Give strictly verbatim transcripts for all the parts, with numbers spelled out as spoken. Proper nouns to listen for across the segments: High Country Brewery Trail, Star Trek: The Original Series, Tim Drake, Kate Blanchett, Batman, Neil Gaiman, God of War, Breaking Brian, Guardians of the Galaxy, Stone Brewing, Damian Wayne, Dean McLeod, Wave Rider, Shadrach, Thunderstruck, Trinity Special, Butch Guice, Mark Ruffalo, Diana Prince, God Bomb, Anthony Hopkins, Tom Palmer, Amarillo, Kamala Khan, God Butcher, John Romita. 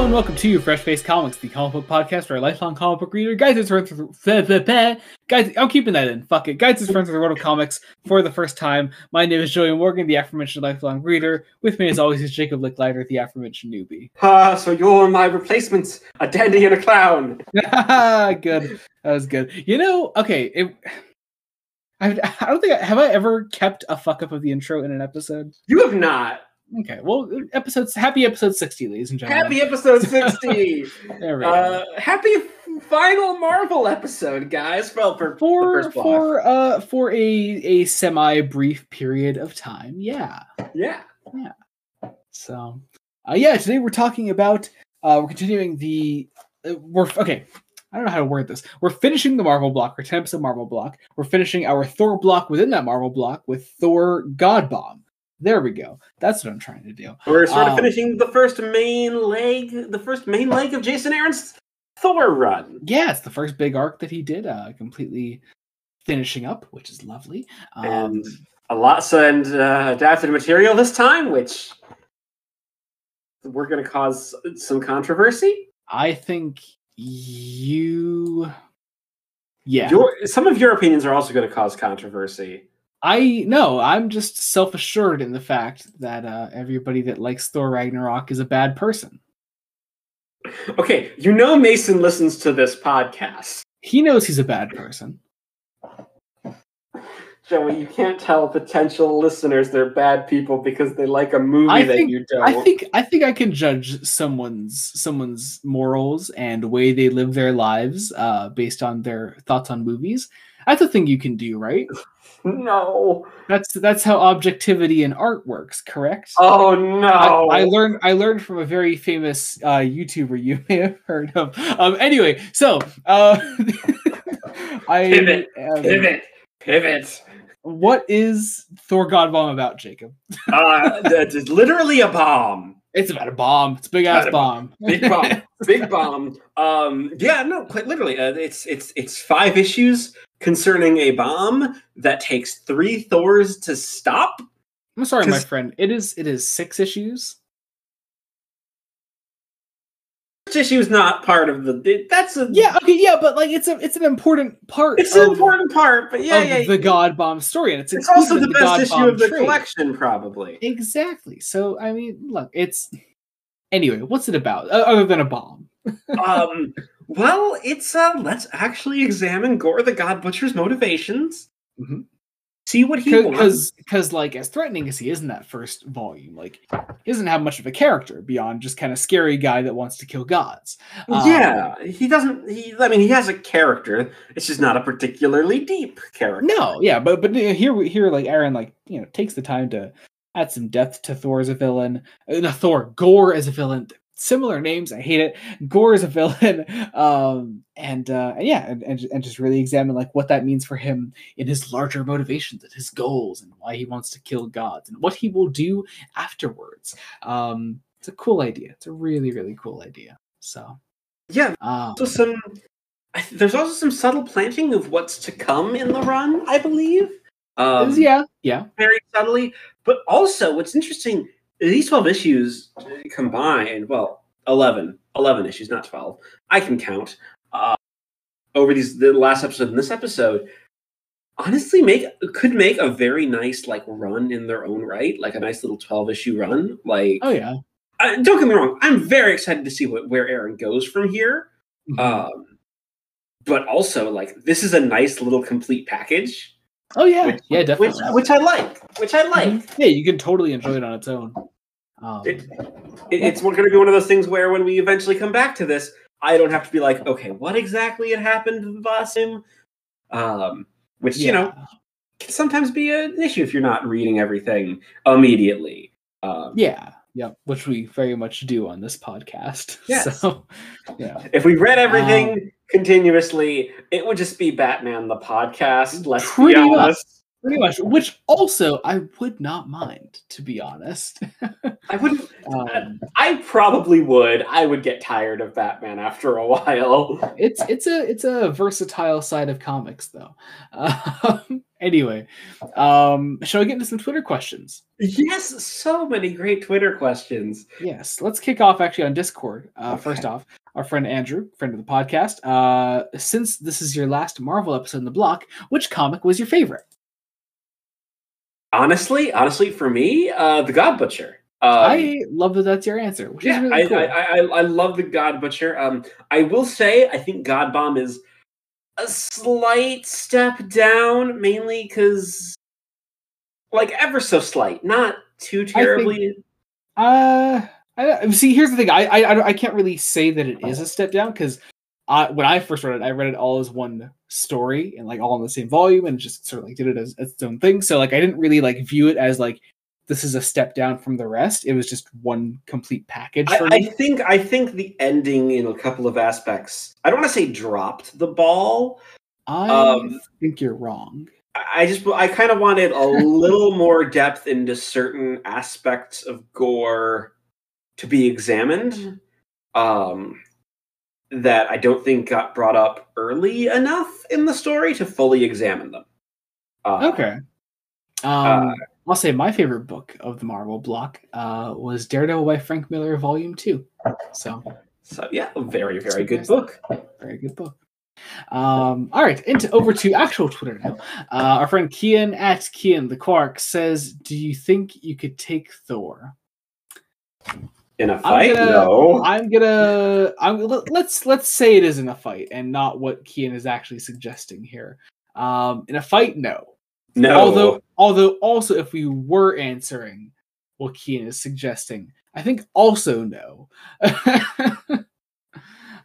Hello and welcome to Fresh Face Comics, the comic book podcast for a lifelong comic book reader. Guys, it's friends with the guys. I'm keeping that in. Fuck it. Guys, it's friends with the world of comics for the first time. My name is Julian Morgan, the aforementioned lifelong reader. With me, as always, is Jacob Licklider, the aforementioned newbie. Ah, so you're my replacements, a dandy and a clown. Good. That was good. You know, okay. It, I, I don't think I, have I ever kept a fuck up of the intro in an episode. You have not. Okay, well, episodes. Happy episode sixty, ladies and gentlemen. Happy episode sixty. There we uh, go. Happy final Marvel episode, guys. Well, for for the first for uh for a a semi brief period of time. Yeah. Yeah. Yeah. So, uh, yeah. Today we're talking about. Uh, we're continuing the. Uh, we're okay. I don't know how to word this. We're finishing the Marvel block, or tenth of Marvel block. We're finishing our Thor block within that Marvel block with Thor God Bomb. There we go. That's what I'm trying to do. We're sort of um, finishing the first main leg, the first main leg of Jason Aaron's Thor run. Yeah, it's the first big arc that he did, uh, completely finishing up, which is lovely. Um, and a lot so, and uh, adapted material this time, which we're going to cause some controversy. I think you, yeah, your, some of your opinions are also going to cause controversy. I no, I'm just self-assured in the fact that uh, everybody that likes Thor Ragnarok is a bad person. Okay, you know Mason listens to this podcast. He knows he's a bad person. Joey, you can't tell potential listeners they're bad people because they like a movie I that think, you don't. I think I think I can judge someone's someone's morals and way they live their lives uh, based on their thoughts on movies. That's a thing you can do, right? No. That's that's how objectivity in art works, correct? Oh no. I, I learned I learned from a very famous uh, YouTuber you may have heard of. Um, anyway, so uh, I pivot, um, pivot, pivot. What is Thor God Bomb about, Jacob? uh, it's literally a bomb. It's about a bomb. It's a big ass bomb. bomb. Big bomb. Big bomb. Um, yeah, no, quite literally. Uh, it's it's it's five issues concerning a bomb that takes three Thors to stop. I'm sorry, my friend. It is it is six issues. First issue is not part of the. That's a yeah. Okay, yeah, but like it's a it's an important part. It's of, an important part, but yeah, yeah, yeah, the God Bomb story, and it's it's also the, the best God issue Bomb of the trade. Collection, probably. Exactly. So I mean, look, it's anyway. What's it about other than a bomb? um. Well, it's uh. Let's actually examine Gorr the God Butcher's motivations. Mm-hmm. See what he Cause, wants. Because, because, like, as threatening as he is in that first volume, like, he doesn't have much of a character beyond just kind of scary guy that wants to kill gods. Um, yeah, he doesn't. He, I mean, he has a character. It's just not a particularly deep character. No, yeah, but but here here like Aaron like you know takes the time to add some depth to Thor as a villain. No, Thor Gorr as a villain. Similar names. I hate it. Gorr is a villain. Um, and, uh, and yeah, and, and, and just really examine like what that means for him in his larger motivations and his goals and why he wants to kill gods and what he will do afterwards. Um, it's a cool idea. It's a really, really cool idea. So, yeah. Um, so some, I th- there's also some subtle planting of what's to come in the run, I believe. Um, yeah. Yeah. Very subtly. But also what's interesting, these twelve issues combined, well, eleven, eleven issues, not twelve. I can count uh, over these the last episode and this episode. Honestly, make could make a very nice like run in their own right, like a nice little twelve issue run. Like, oh yeah. I, don't get me wrong, I'm very excited to see what where Aaron goes from here. Mm-hmm. Um, but also, like, this is a nice little complete package. Oh yeah, which, yeah, definitely. Which, which I like, which I like. Mm-hmm. Yeah, you can totally enjoy it on its own. Um, it, it, it's going to be one of those things where when we eventually come back to this, I don't have to be like, okay, what exactly had happened to the boss him? Um, which yeah. you know can sometimes be an issue if you're not reading everything immediately. Um, yeah, yeah, which we very much do on this podcast. Yes. So, yeah, if we read everything. Um, Continuously, it would just be Batman the podcast. Let's pretty be honest. Much, pretty much, which also I would not mind, to be honest. I wouldn't. Um, I probably would. I would get tired of Batman after a while. It's it's a it's a versatile side of comics, though. Um, Anyway, um, shall we get into some Twitter questions? Yes, so many great Twitter questions. Yes, let's kick off actually on Discord. Uh, okay. First off, our friend Andrew, friend of the podcast. Uh, since this is your last Marvel episode in the block, which comic was your favorite? Honestly, honestly, for me, uh, the God Butcher. Um, I love that that's your answer, which yeah, is really cool. I, I, I, I love the God Butcher. Um, I will say, I think God Bomb is a slight step down, mainly because, like, ever so slight, not too terribly. I think, uh, I, see, here's the thing. I, I, I can't really say that it is a step down because when I first read it, I read it all as one story and like all in the same volume, and just sort of like did it as, as its own thing. So like, I didn't really like view it as like this is a step down from the rest. It was just one complete package for I, me. I think I think the ending in a couple of aspects, I don't want to say dropped the ball. I um, think you're wrong. I just I kind of wanted a little more depth into certain aspects of Gorr to be examined um, that I don't think got brought up early enough in the story to fully examine them. Uh, okay. Um, uh, I'll say my favorite book of the Marvel block uh, was Daredevil by Frank Miller, Volume Two. So, so yeah, very, very good book. Very good book. Um, all right, into over to actual Twitter now. Uh, our friend Kian at Kian the Quark says, "Do you think you could take Thor in a fight?" I'm gonna, no, I'm gonna. I'm let's let's say it is in a fight and not what Kian is actually suggesting here. Um, in a fight, no. No. Although, although, also, if we were answering what Kian is suggesting, I think also no.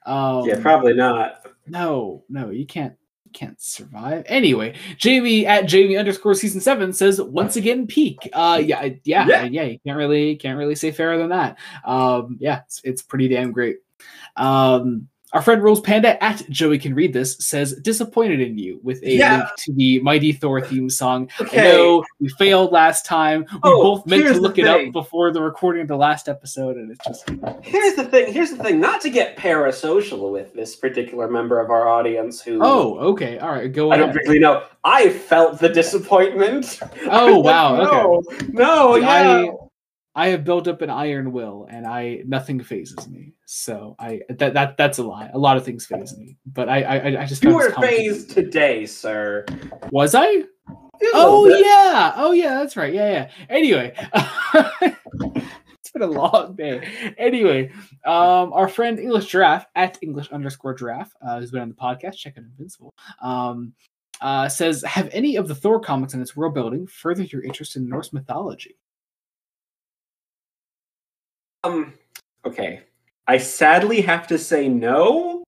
um, yeah, probably not. No, no, you can't, you can't survive. Anyway, Jamie at Jamie underscore season seven says once again peak. Uh, yeah, yeah, yeah, yeah. You can't really, can't really say fairer than that. Um, yeah, it's, it's pretty damn great. Um. Our friend Rose Panda at Joey Can Read This says disappointed in you with a yeah. link to the Mighty Thor theme song. Okay. I know we failed last time. We oh, both meant to look it up before the recording of the last episode, and it's just here's the thing. Here's the thing. Not to get parasocial with this particular member of our audience who. Oh, okay. All right. Go. I ahead. Don't really know. I felt the disappointment. Oh wow. Like, no, okay. No. Yeah. I, I have built up an iron will, and I nothing phases me. So I that that that's a lie. A lot of things faze me, but I I, I just you were phased today, sir. Was I? Oh yeah, oh yeah, that's right. Yeah, yeah. Anyway, it's been a long day. Anyway, um, our friend English Giraffe at English underscore Giraffe, uh, who's been on the podcast, check out Invincible. Um, uh, says, have any of the Thor comics in this world building furthered your interest in Norse mythology? Um, okay. I sadly have to say no.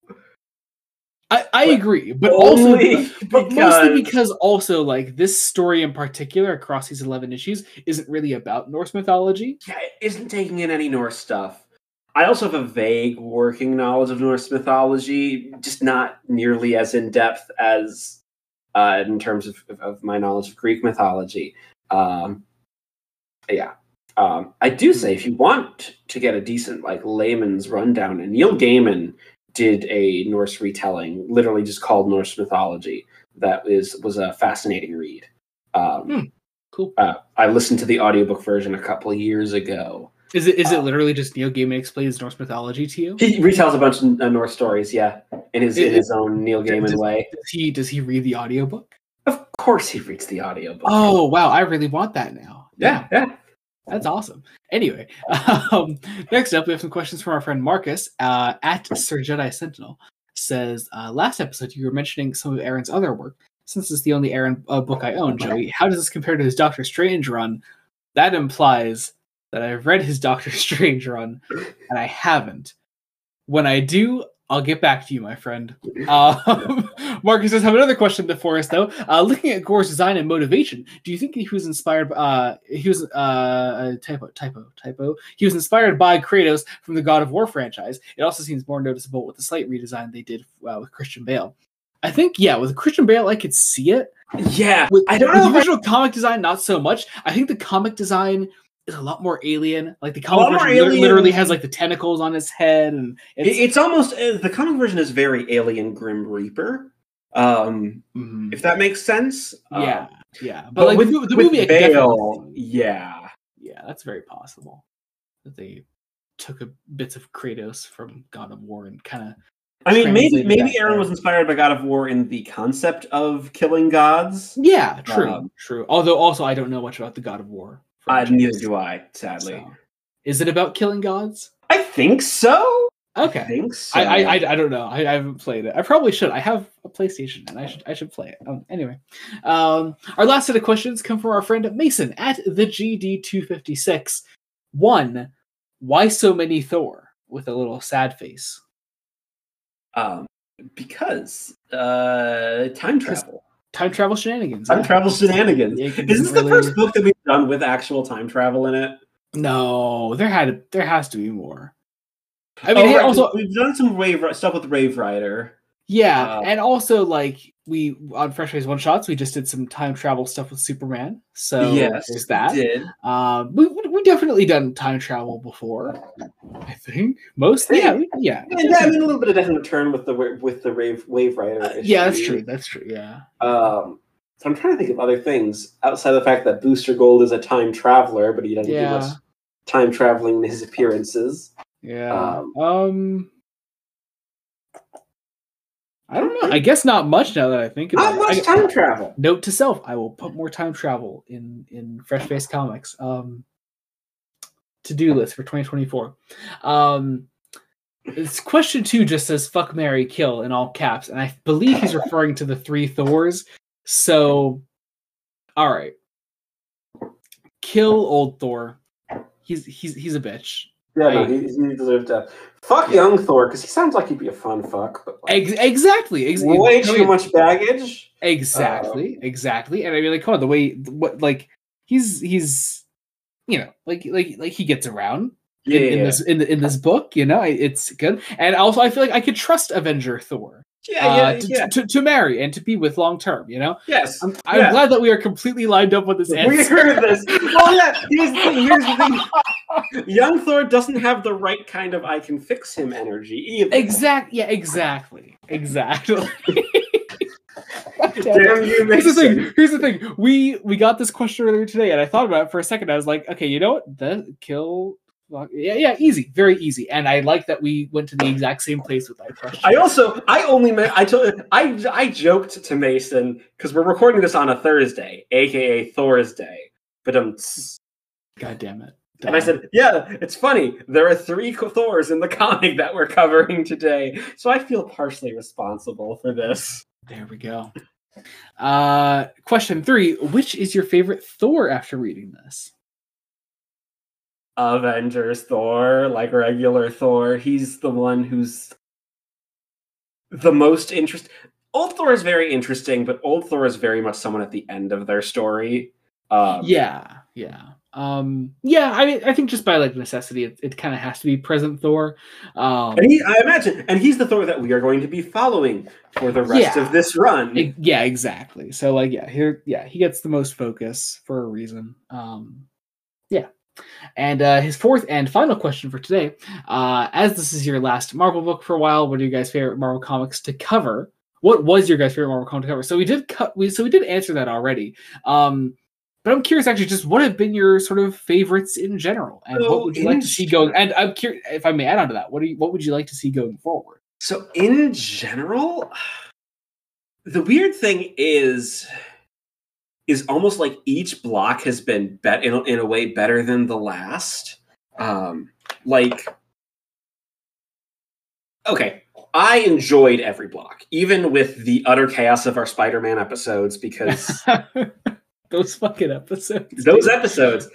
I, I agree, but also because... but mostly because also like this story in particular across these eleven issues isn't really about Norse mythology. Yeah, it isn't taking in any Norse stuff. I also have a vague working knowledge of Norse mythology, just not nearly as in depth as uh, in terms of, of my knowledge of Greek mythology. Um, yeah. Um, I do say if you want to get a decent like layman's rundown, and Neil Gaiman did a Norse retelling, literally just called Norse Mythology. That is was a fascinating read. Um, hmm. Cool. Uh, I listened to the audiobook version a couple of years ago. Is it is it um, literally just Neil Gaiman explains Norse mythology to you? He retells a bunch of uh, Norse stories, yeah, in his it, in his own Neil Gaiman does, way. Does he does he read the audiobook? Of course, he reads the audiobook. Oh wow, I really want that now. Yeah, yeah. yeah. That's awesome. Anyway, um, next up, we have some questions from our friend Marcus uh, at Sir Jedi Sentinel. Says, uh, last episode, you were mentioning some of Aaron's other work. Since it's the only Aaron uh, book I own, Joey, how does this compare to his Doctor Strange run? That implies that I've read his Doctor Strange run, and I haven't. When I do, I'll get back to you, my friend. Um, Marcus does have another question for us, though. Uh, looking at Gorr's design and motivation, do you think he was inspired? Uh, he was uh, typo, typo, typo. He was inspired by Kratos from the God of War franchise. It also seems more noticeable with the slight redesign they did uh, with Christian Bale. I think, yeah, with Christian Bale, I could see it. Yeah, with, I don't with know. The original I... comic design, not so much. I think the comic design. It's a lot more alien. Like the comic version literally has like the tentacles on his head, and it's, it's almost uh, the comic version is very alien Grim Reaper, um, mm-hmm. if that makes sense. Yeah, um, Yeah, but, but like with, with the movie, with Bale, I yeah, yeah, that's very possible that they took a, bits of Kratos from God of War and kind of. I mean, maybe maybe Aaron there. was inspired by God of War in the concept of killing gods. Yeah, true, um, true. Although, also, I don't know much about the God of War. Uh, neither do I, sadly. So. Is it about killing gods? I think so. Okay. I think so. I, I, I don't know. I, I haven't played it. I probably should. I have a PlayStation, and I should I should play it. Um, anyway, um, our last set of questions come from our friend Mason at the G D two fifty-six. One, why so many Thor with a little sad face? Um, because uh, time travel. Time travel shenanigans. Time yeah. travel shenanigans. Is this really... the first book that we've done with actual time travel in it? No, there had there has to be more. I mean, oh, right. also we've done some wave stuff with Wave Rider. Yeah, uh, and also like we on Fresh Face One Shots, we just did some time travel stuff with Superman. So yes, there's that. We did. Um, we we definitely done time travel before. I think mostly. Yeah, we, yeah. And I mean, a little bit of Death and Return with the with the Wave Wave Rider. Uh, yeah, that's true. That's true. Yeah. Um. So I'm trying to think of other things outside the fact that Booster Gold is a time traveler, but he doesn't yeah. do much time traveling in his appearances. Yeah. Um, um I don't know. I guess not much now that I think about it. Not much time travel. Note to self, I will put more time travel in, in Fresh Face Comics. Um, to-do list for twenty twenty-four. Um, It's question two just says, fuck, marry, kill in all caps. And I believe he's referring to the three Thors. So, all right, kill old Thor. He's he's he's a bitch. Yeah, I, no, he, he deserves death. Fuck yeah. young Thor, because he sounds like he'd be a fun fuck. But like, Ex- exactly, ex- way too much baggage. Exactly, uh, exactly. And I mean, like, come on, the way what like he's he's you know like like like he gets around. Yeah, in, in yeah. this in, in this book, you know, it's good. And also, I feel like I could trust Avenger Thor. Yeah, yeah, uh, to, yeah. To, to marry and to be with long term, you know. Yes, I'm, I'm yeah. glad that we are completely lined up with this answer. We heard this. Oh yeah, here's the thing. Here's the thing. Young Thor doesn't have the right kind of "I can fix him" energy either. Exactly. Yeah. Exactly. Exactly. Damn you, here's the thing. Here's the thing. We we got this question earlier today, and I thought about it for a second. I was like, okay, you know what? The kill. Yeah, yeah, easy, very easy, and I like that we went to the exact same place with that question. I also, I only, ma- I told, I, I joked to Mason because we're recording this on a Thursday, aka Thor's Day. But um, god damn it! Damn. And I said, yeah, it's funny. There are three Thors in the comic that we're covering today, so I feel partially responsible for this. There we go. Uh, question three: which is your favorite Thor after reading this? Avengers Thor, like regular Thor. He's the one who's the most interesting. Old Thor is very interesting, but old Thor is very much someone at the end of their story. Um, yeah, yeah. Um, yeah, I mean, I think just by like necessity, it, it kind of has to be present Thor. Um, and he, I imagine, and he's the Thor that we are going to be following for the rest yeah. of this run. It, yeah, exactly. So like, yeah, here, yeah, he gets the most focus for a reason. Um, yeah. And uh, his fourth and final question for today, uh, as this is your last Marvel book for a while, what are your guys' favorite Marvel comics to cover? What was your guys' favorite Marvel comic to cover? So we did cut. We, so we did answer that already. Um, but I'm curious, actually, just what have been your sort of favorites in general, and so what would you like to see going? And I'm curious if I may add on to that. What do you, What would you like to see going forward? So in general, the weird thing is. is almost like each block has been bet in, in a way better than the last. Um, like, okay, I enjoyed every block, even with the utter chaos of our Spider-Man episodes, because those fucking episodes, those episodes.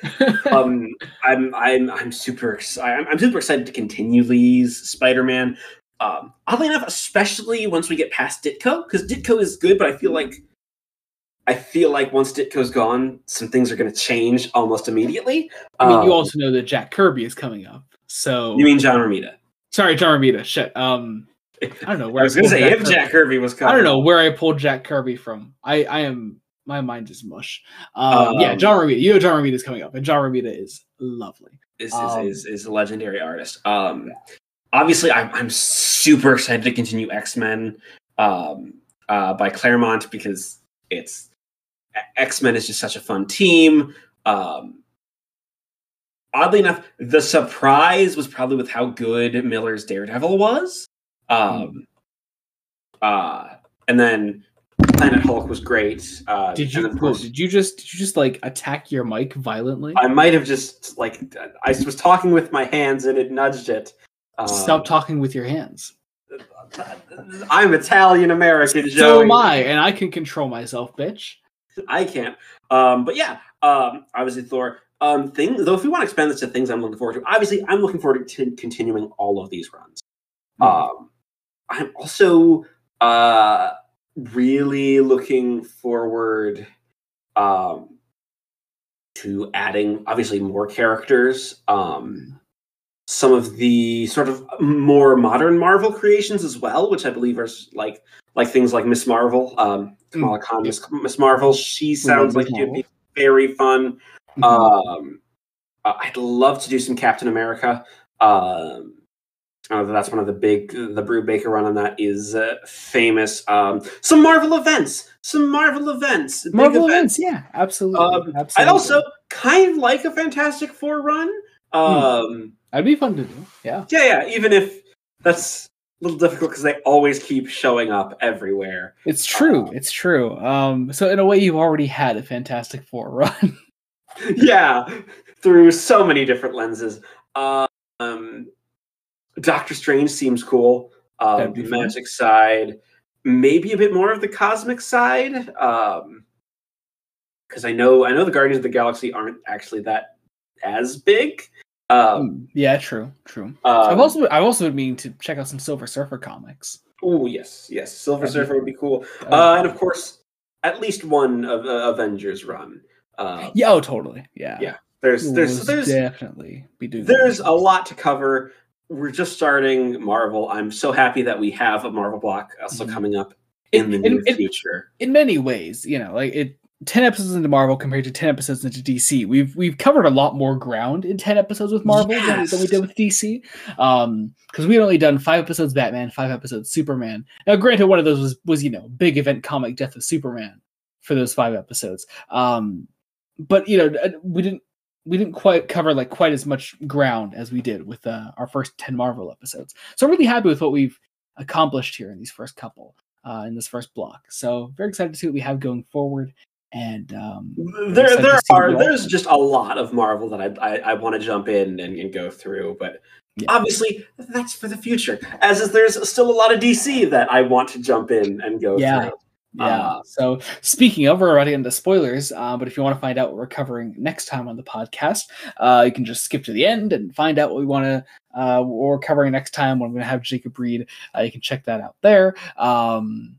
um, I'm I'm I'm super excited. I'm super excited to continue Lee's Spider-Man. Um, oddly enough, especially once we get past Ditko, because Ditko is good, but I feel like. I feel like once Ditko's gone, some things are going to change almost immediately. I mean, um, you also know that Jack Kirby is coming up, so... You mean John Romita? Sorry, John Romita. Shit. Um, I don't know where I was going to say, Jack if Kirby. Jack Kirby was coming... I don't know where I pulled Jack Kirby from. I, I am... My mind is mush. Um, um, yeah, John Romita. You know John Romita is coming up, and John Romita is lovely. Is, um, is, is, is a legendary artist. Um, obviously, I'm, I'm super excited to continue X-Men um, uh, by Claremont, because it's... X-Men is just such a fun team. Um, oddly enough, the surprise was probably with how good Miller's Daredevil was. Um, mm. uh, and then Planet Hulk was great. Uh, did you? Course, did you just? Did you just like attack your mic violently? I might have just like I was talking with my hands and it nudged it. Um, Stop talking with your hands. I'm Italian American, Joey. So am I, and I can control myself, bitch. I can't. Um, but yeah, um, obviously Thor. Um, thing though, if we want to expand this to things I'm looking forward to, obviously I'm looking forward to t- continuing all of these runs. Mm-hmm. Um, I'm also uh, really looking forward um, to adding obviously more characters. Um, some of the sort of more modern Marvel creations as well, which I believe are like like things like Miss Marvel, um, Kamala Khan, mm-hmm. Miss Marvel. She sounds mm-hmm. like she'd be very fun. Mm-hmm. Um, I'd love to do some Captain America. Um, uh, that's one of the big, the Brew Baker run on that is uh, famous. Um, some Marvel events, some Marvel events, Marvel events. events. Yeah, absolutely. Um, absolutely. I'd also kind of like a Fantastic Four run. Um, that'd be fun to do. Yeah. Yeah. Yeah. Even if that's a little difficult because they always keep showing up everywhere. It's true. Um, it's true. Um, so in a way you've already had a Fantastic Four run. Yeah, through so many different lenses. Um, Doctor Strange seems cool. Um, the magic side, maybe a bit more of the cosmic side. Um, because I know, I know the Guardians of the Galaxy aren't actually that as big. Um, yeah, true, true. Um, I've also, I've also been meaning to check out some Silver Surfer comics. Oh yes, yes, Silver That'd Surfer be, would be cool. Uh, and of course, at least one of uh, Avengers run. Um, yeah, oh, totally. Yeah, yeah. There's, there's, there's definitely be doing There's that. a lot to cover. We're just starting Marvel. I'm so happy that we have a Marvel block also mm-hmm. coming up in, in the near in, future. In many ways, you know, like it. Ten episodes into Marvel compared to ten episodes into D C. We've we've covered a lot more ground in ten episodes with Marvel yes. than, than we did with D C. Um, because we've only done five episodes Batman, five episodes Superman. Now, granted, one of those was was you know big event comic death of Superman for those five episodes. Um. But you know, we didn't we didn't quite cover like quite as much ground as we did with uh, our first ten Marvel episodes. So I'm really happy with what we've accomplished here in these first couple, uh, in this first block. So very excited to see what we have going forward. And um, there there are there's just a lot of Marvel that I I, I want to jump in and, and go through, but yeah. Obviously that's for the future. As is, there's still a lot of D C that I want to jump in and go yeah. through. Yeah. Um, so speaking of, we're already into spoilers, uh, but if you want to find out what we're covering next time on the podcast, uh, you can just skip to the end and find out what we want to, uh, what we're covering next time when I'm going to have Jacob read. Uh, you can check that out there. Um,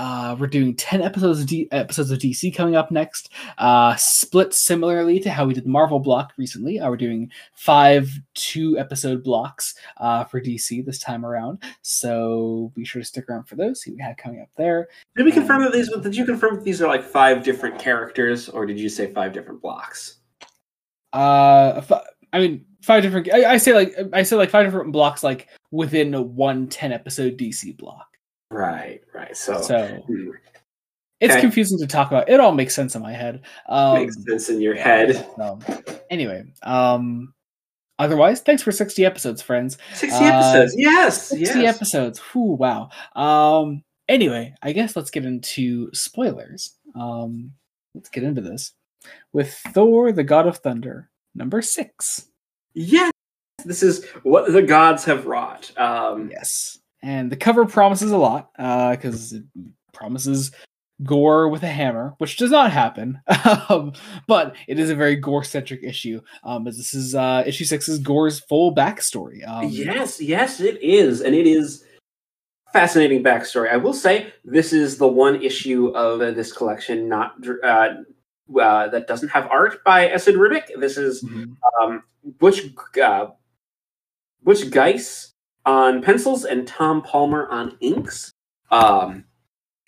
uh, we're doing ten episodes of, D- episodes of D C coming up next, uh, split similarly to how we did the Marvel block recently. Uh, we're doing five two episode blocks uh, for D C this time around. So be sure to stick around for those. See what we have coming up there. Did we confirm that these? Did you confirm that these are like five different characters, or did you say five different blocks? Uh, I mean, five different. I, I say like I say like five different blocks, like within a one ten episode D C block. Right, right. So, so hmm. it's okay. confusing to talk about. It all makes sense in my head. Um, makes sense in your head. Um, anyway, um, otherwise, thanks for sixty episodes, friends. sixty uh, episodes, yes. sixty yes. episodes. Whew, wow. Um, anyway, I guess let's get into spoilers. Um, let's get into this with Thor, the God of Thunder, number six. Yes, this is what the gods have wrought. Um, yes. And the cover promises a lot, because uh, it promises gore with a hammer, which does not happen. um, but it is a very gore-centric issue, um, as this is uh, issue six is Gorr's full backstory. Um, yes, yes, it is, and it is fascinating backstory. I will say this is the one issue of uh, this collection not uh, uh, that doesn't have art by Esid Ribic. This is mm-hmm. um, Butch uh, Butch Geiss on pencils and Tom Palmer on inks, um,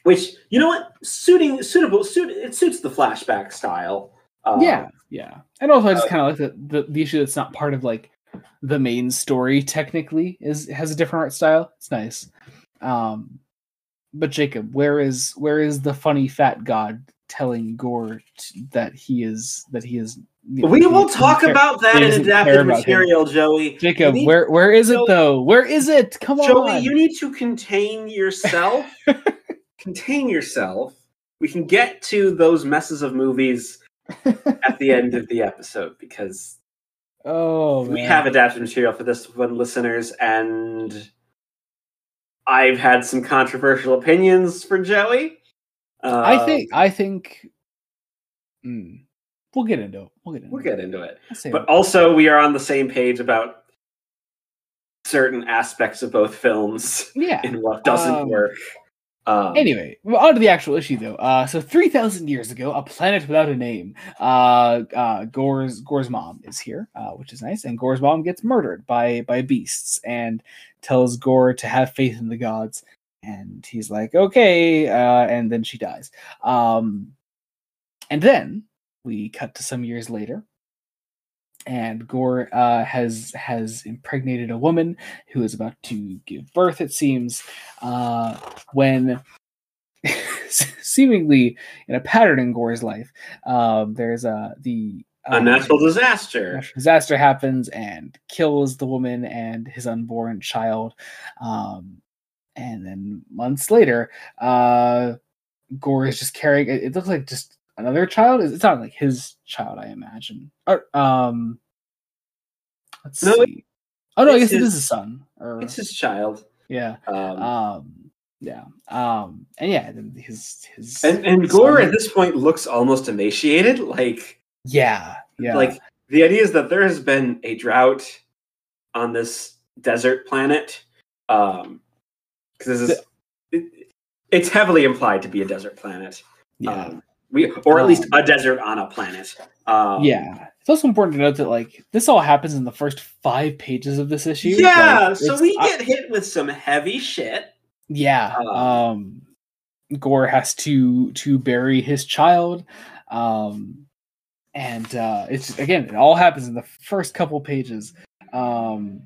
which you know what suiting suitable suit it suits the flashback style. Um, yeah, yeah, and also I just uh, kind of like the, the the issue that's not part of like the main story technically is has a different art style. It's nice, um, but Jacob, where is where is the funny fat god telling Gorr t- that he is that he is. You know, we will talk care, about that in adapted material, him. Joey. Jacob, need, where where is Joey, it though? Where is it? Come Joey, on, Joey. You need to contain yourself. Contain yourself. We can get to those messes of movies at the end of the episode because oh, we man. have adapted material for this one, listeners, and I've had some controversial opinions for Joey. Uh, I think. I think. Mm, we'll get into it. We'll get into we'll it. Get into it. But it. also, we are on the same page about certain aspects of both films. Yeah. And what doesn't um, work. Um, anyway, well, on to the actual issue, though. Uh, so three thousand years ago, a planet without a name. Uh, uh, Gorr's, Gorr's mom is here, uh, which is nice. And Gorr's mom gets murdered by, by beasts and tells Gorr to have faith in the gods. And he's like, okay. Uh, and then she dies. Um, and then we cut to some years later. And Gorr uh, has has impregnated a woman who is about to give birth, it seems, uh, when seemingly in a pattern in Gorr's life, um, there's uh, the uh, a natural disaster. Natural disaster happens and kills the woman and his unborn child. Um, and then months later, uh, Gorr is just carrying. It, it looks like just. Another child? It's not like his child, I imagine. Or, um, let's no, see. Oh no, I guess his, it is his son. Or, it's his child. Yeah. Um, um, yeah. Um, and yeah, his his and, and his Gorr son. At this point looks almost emaciated. Like yeah, yeah. Like the idea is that there has been a drought on this desert planet. Um, because this is the, it, it's heavily implied to be a desert planet. Yeah. Um, We, or at least um, a desert on a planet. Um, yeah. It's also important to note that like this all happens in the first five pages of this issue. Yeah, like, so we get I, hit with some heavy shit. Yeah. Um, um, Gorr has to to bury his child. Um, and uh, it's again, it all happens in the first couple pages. Um,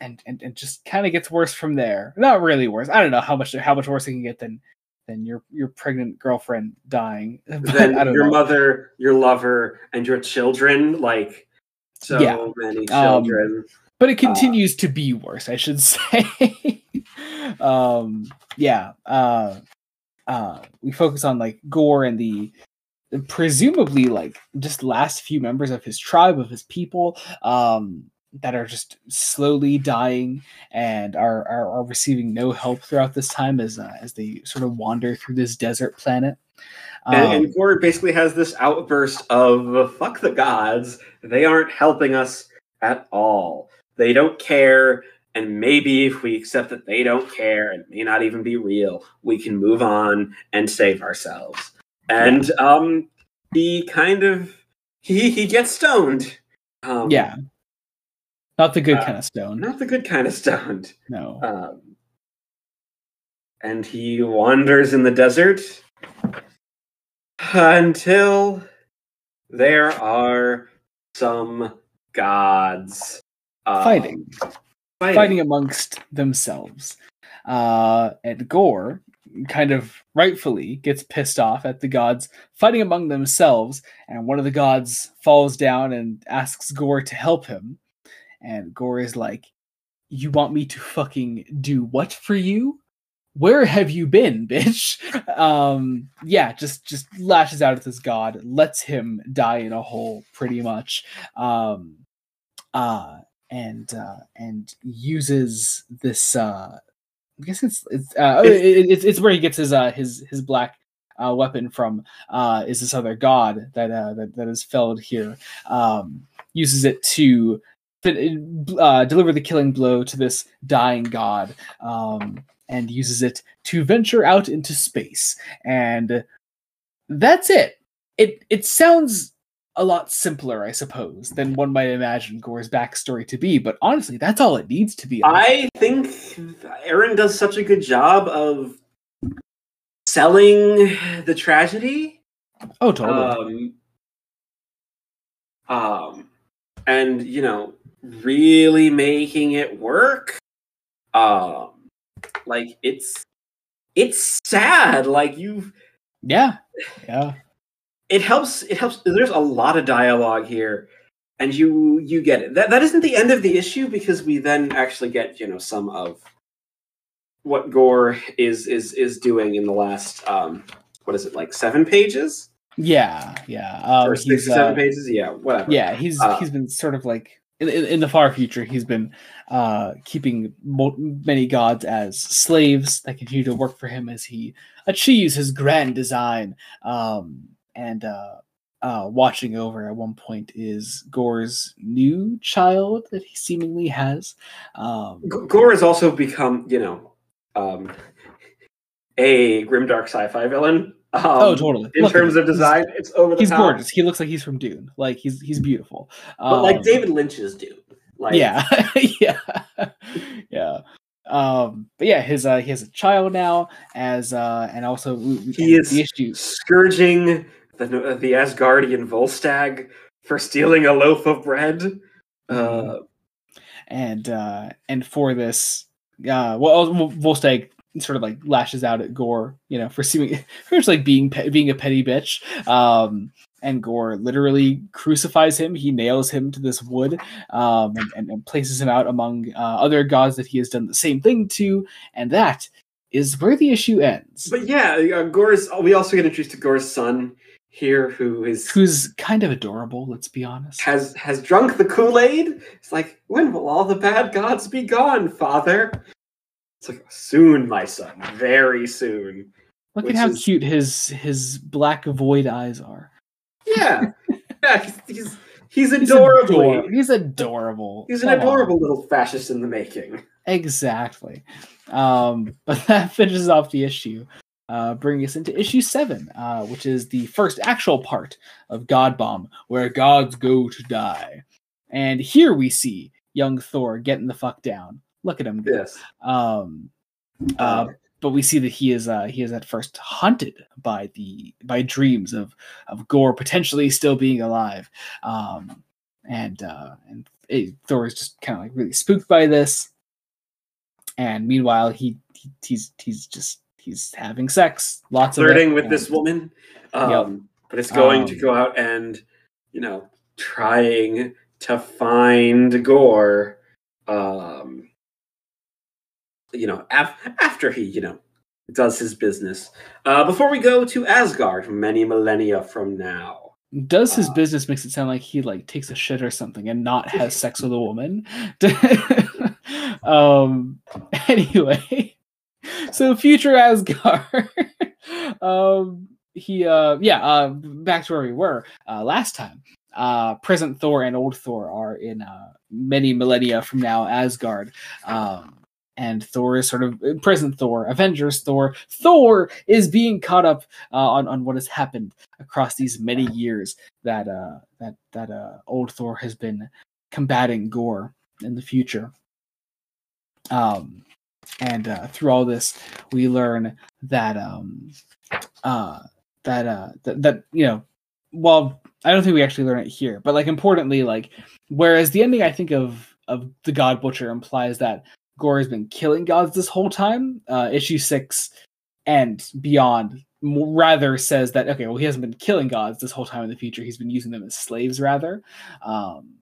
and and, and just kind of gets worse from there. Not really worse. I don't know how much how much worse it can get than Then your your pregnant girlfriend dying. Then your know. mother, your lover, and your children, like so yeah. many children. Um, but it continues uh, to be worse, I should say. um, yeah, uh, uh, we focus on like Gorr and the presumably like just last few members of his tribe, of his people, um, that are just slowly dying and are, are, are receiving no help throughout this time as uh, as they sort of wander through this desert planet. Um, and, and Gorr basically has this outburst of fuck the gods. They aren't helping us at all. They don't care. And maybe if we accept that they don't care and may not even be real, we can move on and save ourselves. And um, he kind of, he, he gets stoned. Um, yeah. Not the good uh, kind of stone. Not the good kind of stone. No. Um, and he wanders in the desert until there are some gods um, fighting. fighting, fighting amongst themselves. Uh, and Gorr, kind of rightfully, gets pissed off at the gods fighting among themselves, and one of the gods falls down and asks Gorr to help him. And Gorr is like, you want me to fucking do what for you? Where have you been, bitch? Um, yeah, just just lashes out at this god, lets him die in a hole, pretty much. Um, uh, and uh, and uses this. Uh, I guess it's it's uh, it's, it's it's where he gets his uh, his his black uh, weapon from. Uh, is this other god that uh, that that is felled here? Um, uses it to. Uh, deliver the killing blow to this dying god, um, and uses it to venture out into space. And that's it. It it sounds a lot simpler, I suppose, than one might imagine Gorr's backstory to be, but honestly, that's all it needs to be. I think Aaron does such a good job of selling the tragedy. Oh, totally. Um, um and, you know, really making it work. Um, like it's it's sad. Like you've Yeah. Yeah. It helps. It helps. There's a lot of dialogue here, and you you get it. That that isn't the end of the issue, because we then actually get, you know, some of what Gorr is is is doing in the last um what is it, like seven pages? Yeah, yeah. Um, or six he's, or seven uh, pages. Yeah, whatever. Yeah, he's uh, he's been sort of like in, in the far future. He's been uh keeping mo- many gods as slaves that continue to work for him as he achieves his grand design. Um. And uh, uh, watching over at one point is Gorr's new child that he seemingly has. Um, G- Gorr has also become, you know, um, a grimdark sci-fi villain. Um, oh, totally. In Look, terms of design, it's over the he's top. He's gorgeous. He looks like he's from Dune. Like, he's he's beautiful. Um, but like David Lynch's Dune. Like, yeah. yeah. yeah. Um, but yeah, his uh, he has a child now, as uh, and also he and is the issue. scourging the the Asgardian Volstagg for stealing a loaf of bread, uh, and uh, and for this, uh, well, Volstagg sort of like lashes out at Gorr, you know, for seeming for like being pe- being a petty bitch, um, and Gorr literally crucifies him. He nails him to this wood, um, and, and, and places him out among uh, other gods that he has done the same thing to, and that is where the issue ends. But yeah, uh, Gorr's. We also get introduced to Gorr's son here, who is who's kind of adorable, let's be honest, has has drunk the Kool-Aid. It's like, when will all the bad gods be gone, father? It's like, soon, my son, very soon. Look Which at how is... cute his his black void eyes are. Yeah, yeah, he's he's, he's adorable. He's, he's adorable. He's an Come adorable on. little fascist in the making. Exactly. Um, but that finishes off the issue, uh, bringing us into issue seven, uh, which is the first actual part of God Bomb, where gods go to die. And here we see young Thor getting the fuck down. Look at him. Go. Yes. Um, uh, but we see that he is uh, he is at first hunted by the by dreams of of Gorr potentially still being alive, um, and uh, and it, Thor is just kind of like really spooked by this. And meanwhile, he, he he's he's just he's having sex, lots flirting of flirting with and, this woman, um, yep. but it's going um, to go out and, you know, trying to find Gorr, um, you know, af- after he you know does his business uh, before we go to Asgard many millennia from now. Does his uh, business makes it sound like he like takes a shit or something and not has sex with a woman? um. Anyway, so future Asgard. um. He. Uh. Yeah. Uh. Back to where we were uh, last time. Uh. Present Thor and old Thor are in uh, many millennia from now Asgard. Um. And Thor is sort of present Thor, Avengers Thor. Thor is being caught up uh, on on what has happened across these many years that uh, that that uh, old Thor has been combating Gorr in the future. Um, and uh, through all this, we learn that um, uh, that uh, that that you know, well, I don't think we actually learn it here, but like importantly, like whereas the ending I think of of the God Butcher implies that Gorr has been killing gods this whole time. Uh, issue six and beyond rather says that, okay, well, he hasn't been killing gods this whole time in the future. He's been using them as slaves rather, um,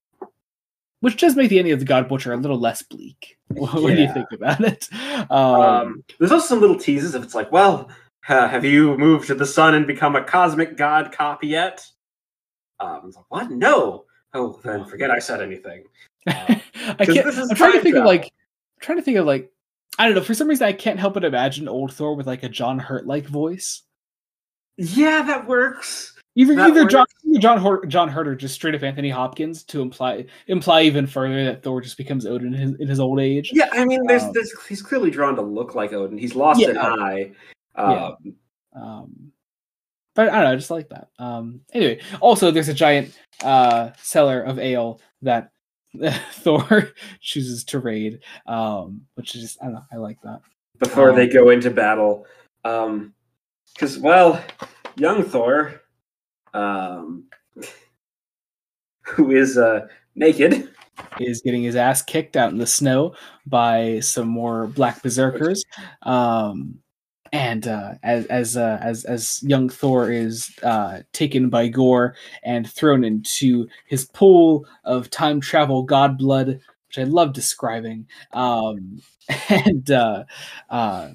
which does make the ending of the God Butcher a little less bleak. What yeah. do you think about it? Um, um, there's also some little teases of it's like, well, uh, have you moved to the sun and become a cosmic god cop yet? Um, what? No. Oh, then forget I said anything. Uh, I can't, this is I'm trying to think travel. of like, I'm trying to think of like, I don't know, for some reason I can't help but imagine old Thor with like a John Hurt-like voice. Yeah, that works. Either that either works. John John Hurt, John Hurt or just straight up Anthony Hopkins to imply imply even further that Thor just becomes Odin in his, in his old age. Yeah, I mean, there's um, there's he's clearly drawn to look like Odin. He's lost yeah, an eye. Um, yeah. um, but I don't know, I just like that. Um, anyway, also there's a giant uh, cellar of ale that Thor chooses to raid, um, which is just, I don't know, I like that. Before um, they go into battle, because um, well, young Thor, um, who is uh, naked, is getting his ass kicked out in the snow by some more black berserkers, um, And uh, as as, uh, as as young Thor is uh, taken by Gorr and thrown into his pool of time travel god blood, which I love describing, um, and uh, uh,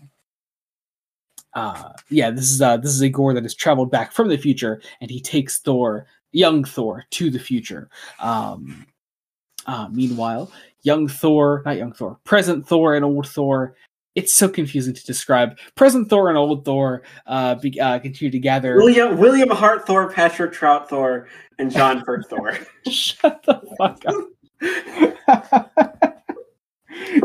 uh, yeah, this is uh, this is a Gorr that has traveled back from the future, and he takes Thor, young Thor, to the future. Um, uh, meanwhile, young Thor, not young Thor, present Thor and old Thor. It's so confusing to describe. Present Thor and old Thor uh, be, uh, continue to gather. William William Hart Thor, Patrick Trout Thor, and John Firth Thor. Shut the fuck up.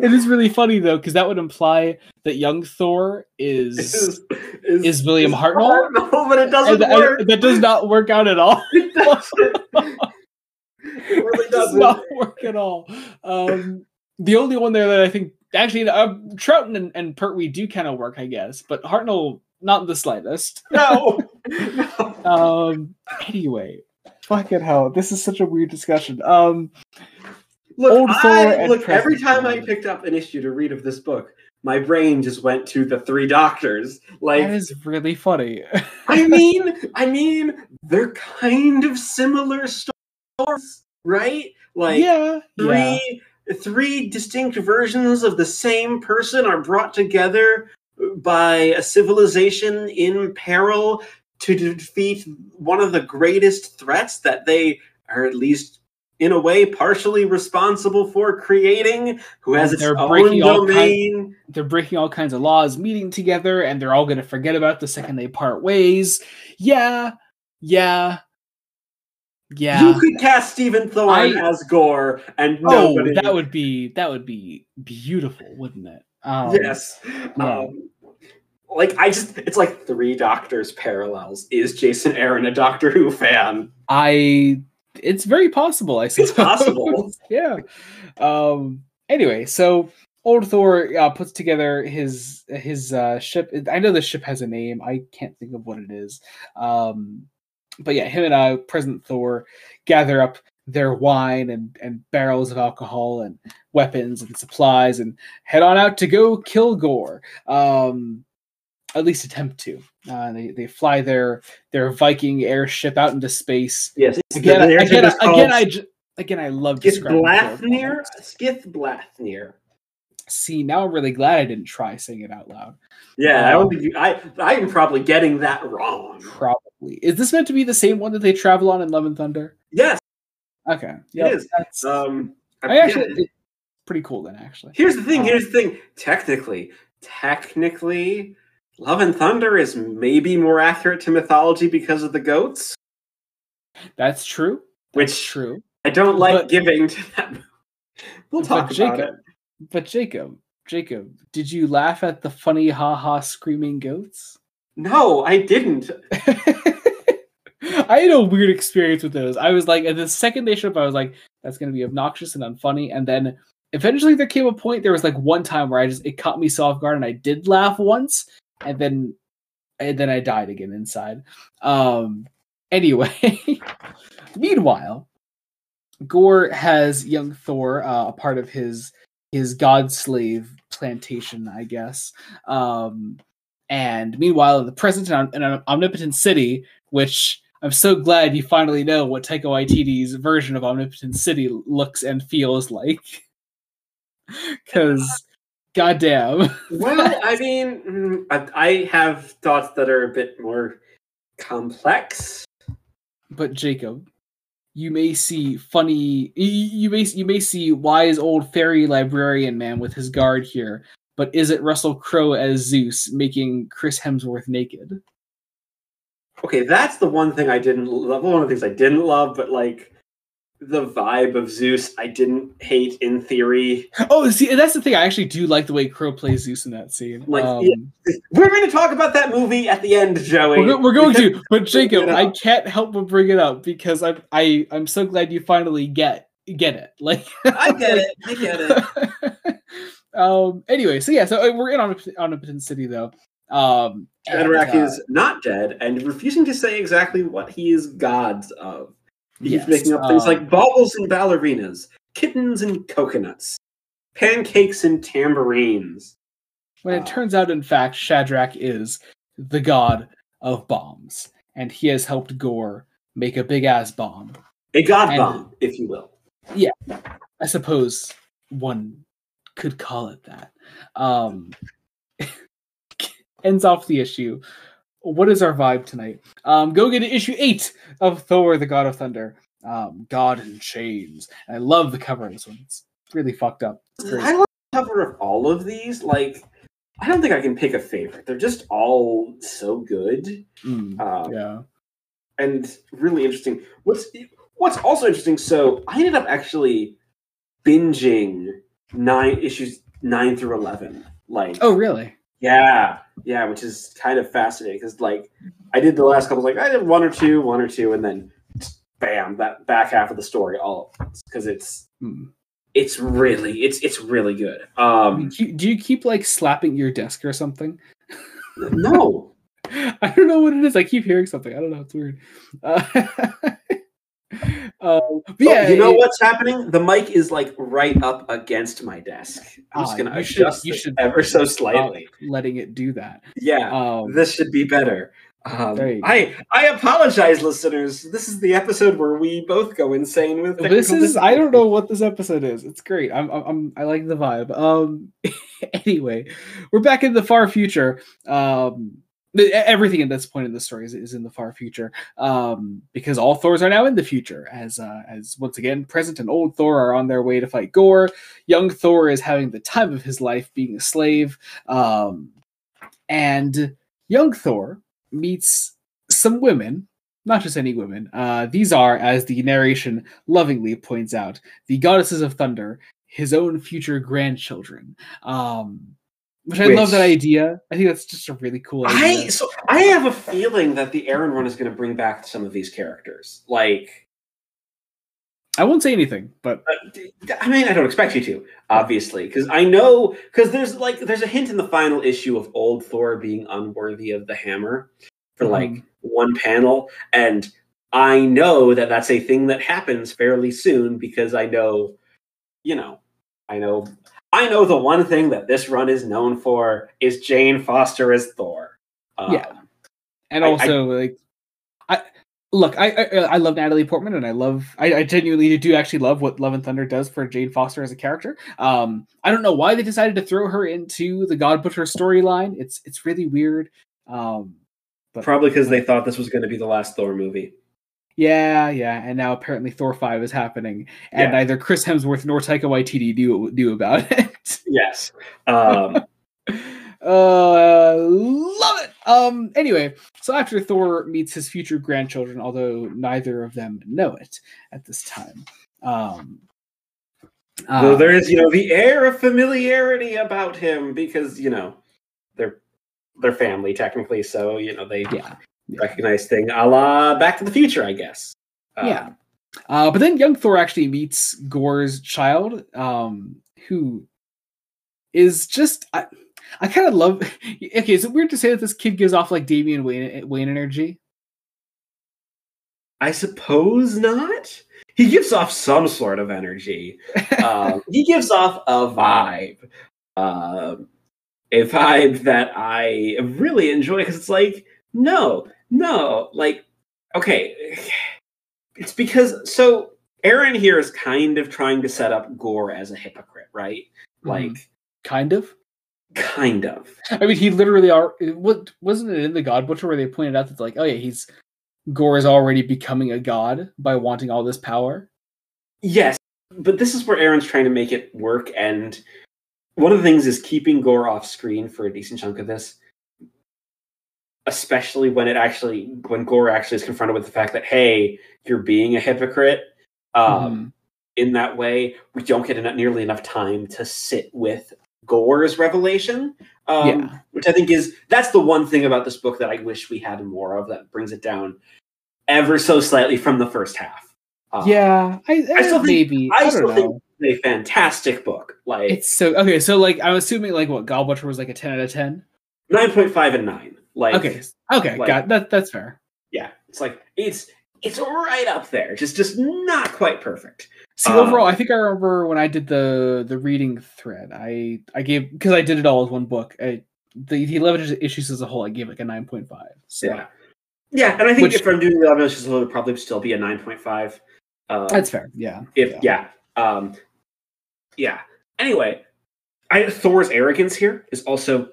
It is really funny though, because that would imply that young Thor is is, is, is William is Hartnell, Hartnell, but it doesn't and, work. I, that does not work out at all. It doesn't. It really doesn't it does not work at all. Um, the only one there that I think. Actually, uh, Troughton and, and Pertwee do kind of work, I guess, but Hartnell, not the slightest. No. no. Um. Anyway, fucking hell, this is such a weird discussion. Um. Look, I, look every time God. I picked up an issue to read of this book, my brain just went to the three doctors. Like that is really funny. I mean, I mean, they're kind of similar stories, right? Like yeah, three. Yeah. Three distinct versions of the same person are brought together by a civilization in peril to defeat one of the greatest threats that they are at least, in a way, partially responsible for creating, who has its own domain. They're breaking all kinds of laws, meeting together, and they're all going to forget about the second they part ways. Yeah, yeah. Yeah, you could cast Stephen Thorne I, as Gorr, and nobody. Oh, that would be that would be beautiful, wouldn't it? Um, yes. Yeah. Um, like I just, it's like three Doctors parallels. Is Jason Aaron a Doctor Who fan? I. It's very possible. I suppose. It's possible. yeah. Um. Anyway, so old Thor uh, puts together his his uh, ship. I know the ship has a name. I can't think of what it is. Um. But yeah, him and I, present Thor, gather up their wine and, and barrels of alcohol and weapons and supplies and head on out to go kill Gorr. Um, at least attempt to. Uh, they they fly their their Viking airship out into space. Yes, again, I, again, I, again, I j- again, I love describing Skithblathnir. Skithblathnir. See, now I'm really glad I didn't try saying it out loud. Yeah, um, I don't think you, I I'm probably getting that wrong. Probably. Is this meant to be the same one that they travel on in Love and Thunder? Yes. Okay. Yep. It is. That's, um, I actually, yeah. It's pretty cool then, actually. Here's the thing. Um, here's the thing. Technically, technically, Love and Thunder is maybe more accurate to mythology because of the goats. That's true. That's which true. I don't like but, giving to that. We'll talk about Jacob, it. But Jacob, Jacob, did you laugh at the funny ha-ha screaming goats? No, I didn't. I had a weird experience with those. I was like, at the second they showed up, I was like, that's going to be obnoxious and unfunny. And then eventually there came a point, there was like one time where I just, it caught me so off guard and I did laugh once. And then, and then I died again inside. Um, anyway, meanwhile, Gorr has young Thor, uh, a part of his, his god slave plantation, I guess. Um, And meanwhile, in the present in an omnipotent city, which I'm so glad you finally know what Taika Waititi's version of omnipotent city looks and feels like. Because, goddamn. Well, I mean, I have thoughts that are a bit more complex. But Jacob, you may see funny. You may you may see wise old fairy librarian man with his guard here. But is it Russell Crowe as Zeus making Chris Hemsworth naked? Okay, that's the one thing I didn't love. One of the things I didn't love, but like the vibe of Zeus, I didn't hate in theory. Oh, see, that's the thing. I actually do like the way Crowe plays Zeus in that scene. Like, um, yeah. We're going to talk about that movie at the end, Joey. We're, we're going to, but Jacob, I can't help but bring it up because I, I, I'm so glad you finally get get it. Like, I get it. I get it. Um, anyway, so yeah, so we're in Omnipotent City, though. Um, Shadrach uh, is not dead and refusing to say exactly what he is gods of. He's yes, making up um, things like baubles and ballerinas, kittens and coconuts, pancakes and tambourines. When it turns out, in fact, Shadrach is the god of bombs, and he has helped Gorr make a big-ass bomb. A god and, bomb, if you will. Yeah, I suppose one could call it that. Um, ends off the issue. What is our vibe tonight? Um, go get issue eight of Thor, the God of Thunder. Um, God in Chains. And I love the cover of this one. It's really fucked up. I love the cover of all of these. Like, I don't think I can pick a favorite. They're just all so good. Mm, um, yeah. And really interesting. What's what's also interesting, so I ended up actually binging nine issues nine through eleven. Like, oh, really? Yeah. Yeah, which is kind of fascinating because, like, I did the last couple, like, I did one or two, one or two, and then bam, that back half of the story all because it's mm. it's really it's it's really good. Um, do you, do you keep like slapping your desk or something? No. I don't know what it is. I keep hearing something. I don't know. It's weird. Uh, um, yeah, oh, you know it, what's happening? The mic is like right up against my desk. I'm uh, just gonna you adjust should, you should ever so slightly. Letting it do that. Yeah, um, this should be better. Um, I I apologize, listeners. This is the episode where we both go insane with technical this. Is I don't know what this episode is. It's great. I'm I'm I like the vibe. Um, anyway, we're back in the far future. Um. Everything at this point in the story is, is in the far future, um, because all Thors are now in the future. As uh, as once again, present and old Thor are on their way to fight Gorr. Young Thor is having the time of his life, being a slave, um, and young Thor meets some women, not just any women. Uh, these are, as the narration lovingly points out, the goddesses of thunder, his own future grandchildren. Um, Which I Which, love that idea. I think that's just a really cool idea. I, so I have a feeling that the Aaron run is going to bring back some of these characters. Like, I won't say anything, but uh, I mean, I don't expect you to, obviously, because I know because there's like there's a hint in the final issue of old Thor being unworthy of the hammer for mm-hmm. like one panel, and I know that that's a thing that happens fairly soon because I know, you know, I know. I know the one thing that this run is known for is Jane Foster as Thor. Um, yeah, and I, also I, like, I look, I, I I love Natalie Portman, and I love I, I genuinely do actually love what Love and Thunder does for Jane Foster as a character. Um, I don't know why they decided to throw her into the God Butcher storyline. It's it's really weird. Um, but probably because they thought this was going to be the last Thor movie. Yeah, yeah, and now apparently Thor five is happening, and yeah. Neither Chris Hemsworth nor Taika Waititi knew, knew about it. Yes. Um. uh, love it! Um. Anyway, so after Thor meets his future grandchildren, although neither of them know it at this time. Um, uh, though there is, you know, the air of familiarity about him, because, you know, they're, they're family, technically, so, you know, they... Yeah. Yeah. Recognize thing a la Back to the Future, I guess. Um, yeah. Uh, but then young Thor actually meets Gorr's child, um, who is just... I, I kind of love... Okay, is it weird to say that this kid gives off, like, Damian Wayne, Wayne energy? I suppose not. He gives off some sort of energy. um, he gives off a vibe. Uh, a vibe that I really enjoy, because it's like... No, no, like, okay, it's because, so Aaron here is kind of trying to set up Gorr as a hypocrite, right? Like, mm, kind of? Kind of. I mean, he literally, are, what wasn't it in the God Butcher where they pointed out that, like, oh yeah, he's, Gorr is already becoming a god by wanting all this power? Yes, but this is where Aaron's trying to make it work, and one of the things is keeping Gorr off screen for a decent chunk of this. Especially when it actually, when Gorr actually is confronted with the fact that, hey, you're being a hypocrite um, mm. in that way. We don't get enough, nearly enough time to sit with Gorr's revelation, um, yeah. which I think is, that's the one thing about this book that I wish we had more of that brings it down ever so slightly from the first half. Um, yeah, I, I, I still think, maybe. I, I still don't know. think it's a fantastic book. Like, it's so, okay, so like, I'm assuming like what, God Butcher was like a ten out of ten? nine point five and nine. Like, okay, okay, like, got that. That's fair. Yeah, it's like it's it's right up there. Just just not quite perfect. See, um, overall, I think I remember when I did the the reading thread, I, I gave, because I did it all as one book, I, the, the eleven issues as a whole, I gave like a nine point five. So. Yeah. Yeah, and I think Which, if I'm doing the eleven issues as a whole, it would probably still be a nine point five. Um, that's fair, yeah. If Yeah. Yeah. Um, yeah. Anyway, I, Thor's arrogance here is also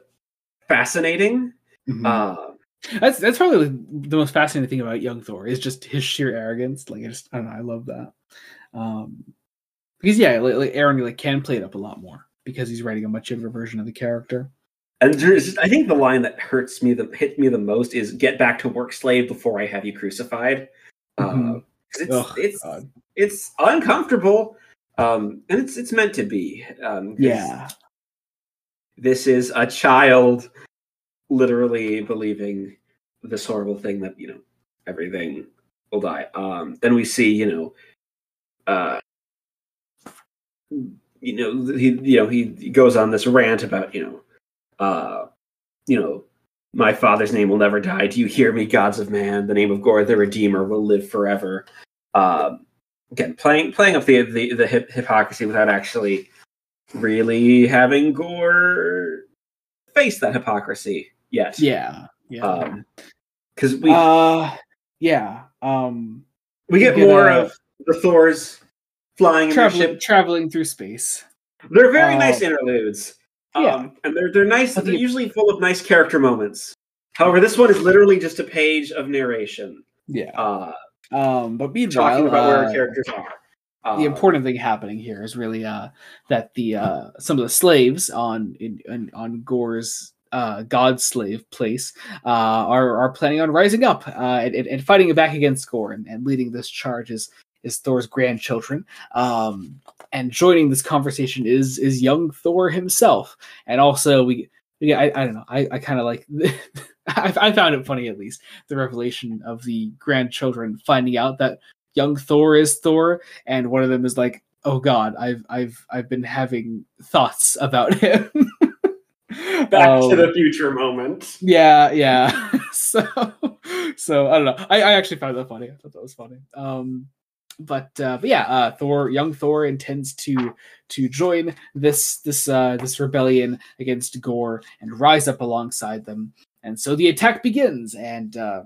fascinating. Mm-hmm. Uh, that's that's probably the most fascinating thing about young Thor is just his sheer arrogance. Like I just I don't know, I love that. Um, because yeah, like, like Aaron like can play it up a lot more because he's writing a much younger version of the character. And there's, I think the line that hurts me, that hit me the most, is "Get back to work, slave, before I have you crucified." Mm-hmm. Uh, it's Ugh, it's God. it's uncomfortable, um, and it's it's meant to be. Um, yeah, this is a child literally believing this horrible thing that, you know, everything will die. Um, then we see, you know, uh, you know, he, you know, he goes on this rant about, you know, uh, you know, my father's name will never die. Do you hear me, gods of man? The name of Gorr, the Redeemer, will live forever. Uh, again, playing playing up the the, the hip, hypocrisy without actually really having Gorr face that hypocrisy. Yes. Yeah. Yeah. Um, cause we, uh, yeah. Um, we get more a, of the Thors flying traveling, in their ship. traveling through space. They're very uh, nice interludes. Um, yeah. And they're, they're nice. They're usually full of nice character moments. However, this one is literally just a page of narration. Yeah. Uh, um, but meanwhile, talking about uh, where our characters are. Uh, the important thing happening here is really uh, that the uh, some of the slaves on in, in, on Gorr's uh, god slave place uh, are are planning on rising up uh, and, and fighting back against Gorr, and, and leading this charge is is Thor's grandchildren. Um, and joining this conversation is is young Thor himself, and also we yeah I, I don't know I, I kind of like. I, I found it funny, at least, the revelation of the grandchildren finding out that young Thor is Thor, and one of them is like, "Oh God, I've I've I've been having thoughts about him." Back um, to the future moment. Yeah, yeah. so, so I don't know. I, I actually found that funny. I thought that was funny. Um, but uh, but yeah, uh, Thor, young Thor, intends to to join this this uh, this rebellion against Gorr and rise up alongside them, and so the attack begins, and. Uh,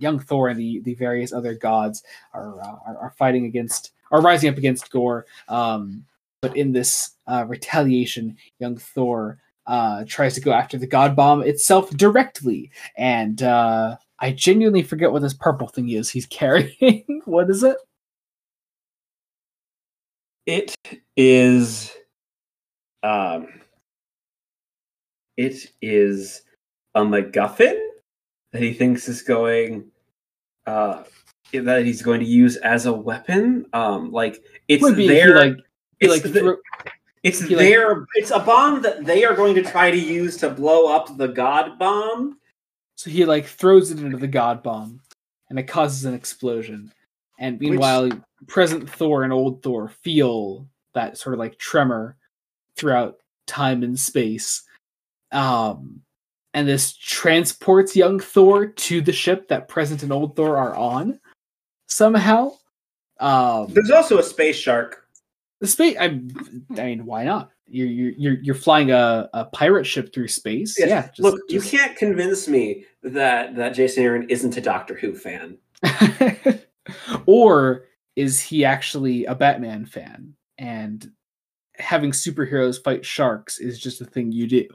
Young Thor and the, the various other gods are, uh, are are fighting against, are rising up against Gorr. Um, but in this uh, retaliation, young Thor uh, tries to go after the God Bomb itself directly. And uh, I genuinely forget what this purple thing is he's carrying. What is it? It is. Um, it is a MacGuffin that he thinks is going, uh, that he's going to use as a weapon. Um, like it's be, their, like, it's, like, the, thro- it's their, like, it's a bomb that they are going to try to use to blow up the God Bomb. So he like throws it into the God Bomb, and it causes an explosion. And meanwhile, Which... present Thor and old Thor feel that sort of like tremor throughout time and space. Um. And this transports young Thor to the ship that present and old Thor are on somehow. Um, There's also a space shark. The space, I, I mean, why not? You're you're you're flying a, a pirate ship through space. Yes. Yeah. Just, Look, just... you can't convince me that that Jason Aaron isn't a Doctor Who fan, or is he actually a Batman fan? And having superheroes fight sharks is just a thing you do.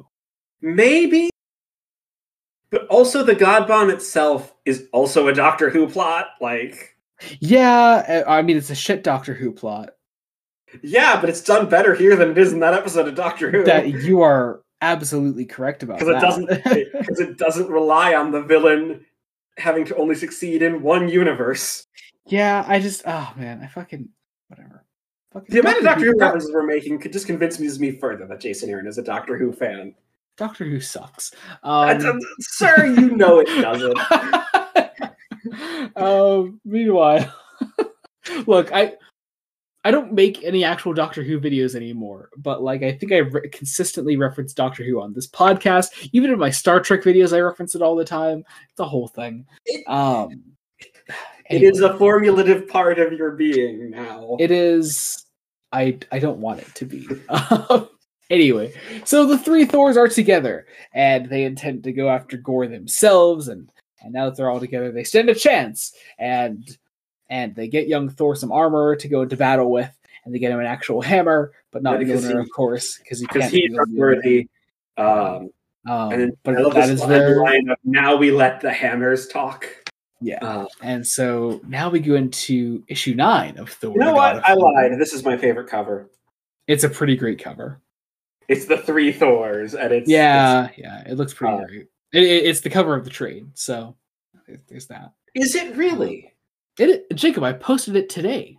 Maybe. But also, the God Bomb itself is also a Doctor Who plot. Like, yeah, I mean, it's a shit Doctor Who plot. Yeah, but it's done better here than it is in that episode of Doctor Who. That you are absolutely correct about. Because it doesn't, because it doesn't rely on the villain having to only succeed in one universe. Yeah, I just, oh man, I fucking whatever. Fucking the amount of Doctor Who references we're making could just convince me further that Jason Aaron is a Doctor Who fan. Doctor Who sucks. Um, Sir, you know it doesn't. um, meanwhile, look, I I don't make any actual Doctor Who videos anymore, but like I think I re- consistently reference Doctor Who on this podcast. Even in my Star Trek videos, I reference it all the time. It's a whole thing. Um, Anyway. It is a formulative part of your being now. It is. I I don't want it to be. Anyway, so the three Thors are together, and they intend to go after Gorr themselves, and, and now that they're all together, they stand a chance, and and they get young Thor some armor to go into battle with, and they get him an actual hammer, but not the owner, of course, because he can't be worthy. Um, um, and but I love that this is their line of, now we let the hammers talk. Yeah, uh, and so now we go into issue nine of Thor. You know what? I lied. This is my favorite cover. It's a pretty great cover. It's the three Thors, and it's yeah, it's, yeah. It looks pretty uh, great. It, it, it's the cover of the trade, so there's that. Is it really? It, Jacob, I posted it today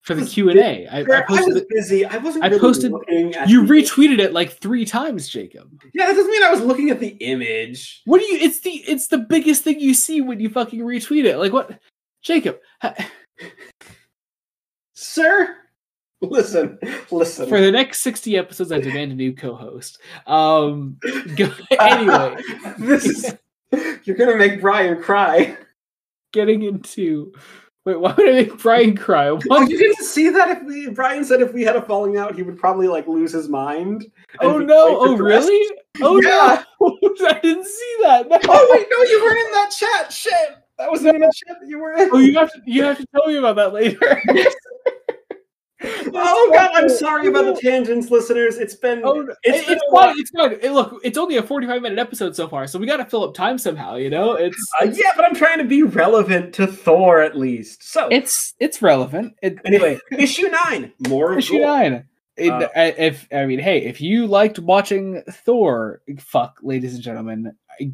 for the Q and A. I posted. I was busy. I wasn't. I really posted. Looking at you retweeted it like three times, Jacob. Yeah, that doesn't mean I was looking at the image. What do you? It's the it's the biggest thing you see when you fucking retweet it. Like what, Jacob? Sir. Listen, listen. For the next sixty episodes, I demand a new co-host. Um, go, anyway, this is, you're gonna make Brian cry. Getting into wait, why would I make Brian cry? What? You didn't see that? If we Brian said if we had a falling out, he would probably like lose his mind. Oh no! Oh really? Oh yeah. No! I didn't see that. No. Oh wait, no, you weren't in that chat. Shit, that was not in the chat that you were in. Oh, you have to you have to tell me about that later. Oh god, I'm sorry about the tangents, listeners. It's been oh, no. it's, it's, been fine, it's good. It, look, it's only a forty-five minute episode so far, so we got to fill up time somehow. You know, it's uh, yeah, but I'm trying to be relevant to Thor at least. So it's it's relevant. It, anyway, issue nine, more of issue Gore. nine. It, uh, if I mean, hey, if you liked watching Thor, fuck, ladies and gentlemen,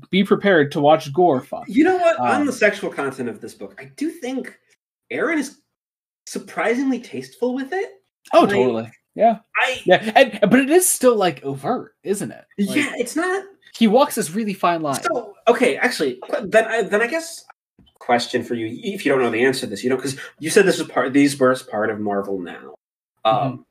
be prepared to watch Gore. Fuck. You know what? Um, On the sexual content of this book, I do think Aaron is surprisingly tasteful with it. Oh, like, totally. Yeah. I, yeah. And, but it is still like overt, isn't it? Like, yeah, it's not. He walks this really fine line. So, okay, actually, then I, then I guess question for you, if you don't know the answer to this, you know, because you said this was part. These were part of Marvel Now. Um,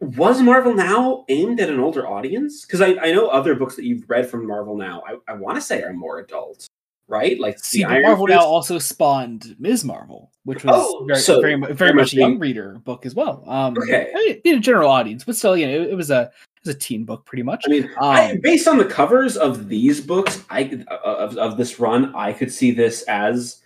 mm-hmm. Was Marvel Now aimed at an older audience? Because I, I know other books that you've read from Marvel Now, I, I want to say are more adult. Right, like see, Iron Marvel Fist. Now also spawned Miz Marvel, which was oh, very, so very, very much a young reader book as well. Um, okay, I mean, in a general audience, but still, you know, it, it was a it was a teen book pretty much. I mean, um, I, based on the covers of these books, I of of this run, I could see this as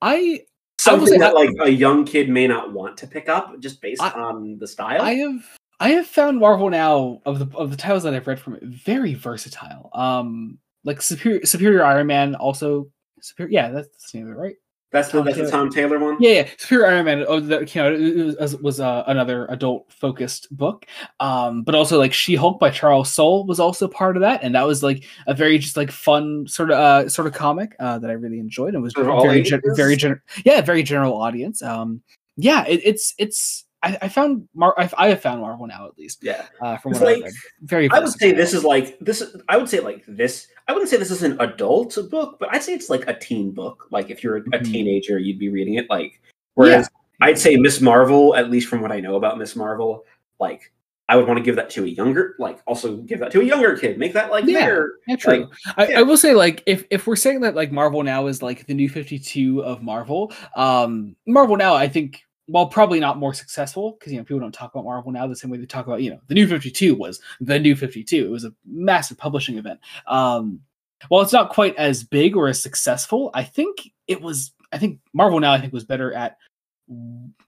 I something I that I, like a young kid may not want to pick up, just based I, on the style. I have I have found Marvel Now of the of the titles that I've read from it very versatile. Um. Like Superior, Superior Iron Man, also Superior. Yeah, that's the name of it, right? That's the Tom, that's the Tom Taylor one. Yeah, yeah, Superior Iron Man. Oh, that came out. It was, was uh, another adult-focused book, um, but also like She-Hulk by Charles Soule was also part of that, and that was like a very just like fun sort of uh, sort of comic uh, that I really enjoyed and was very gen- very general. Yeah, very general audience. Um, yeah, it, it's it's. I, I found Mar- I, I have found Marvel Now at least. Yeah, uh, from what like, I've read. Very. I would say this is like this. I would say like this. I wouldn't say this is an adult book, but I'd say it's like a teen book. Like if you're a, a teenager, you'd be reading it. Like whereas yeah. I'd say Miz Marvel, at least from what I know about Miz Marvel, like I would want to give that to a younger, like also give that to a younger kid. Make that like yeah, their, yeah true. Like, I, yeah. I will say like if if we're saying that like Marvel Now is like the new fifty-two of Marvel, um, Marvel Now I think. While probably not more successful, because you know people don't talk about Marvel Now the same way they talk about, you know, the New fifty-two was the New fifty-two. It was a massive publishing event. Um, while it's not quite as big or as successful, I think it was. I think Marvel Now I think was better at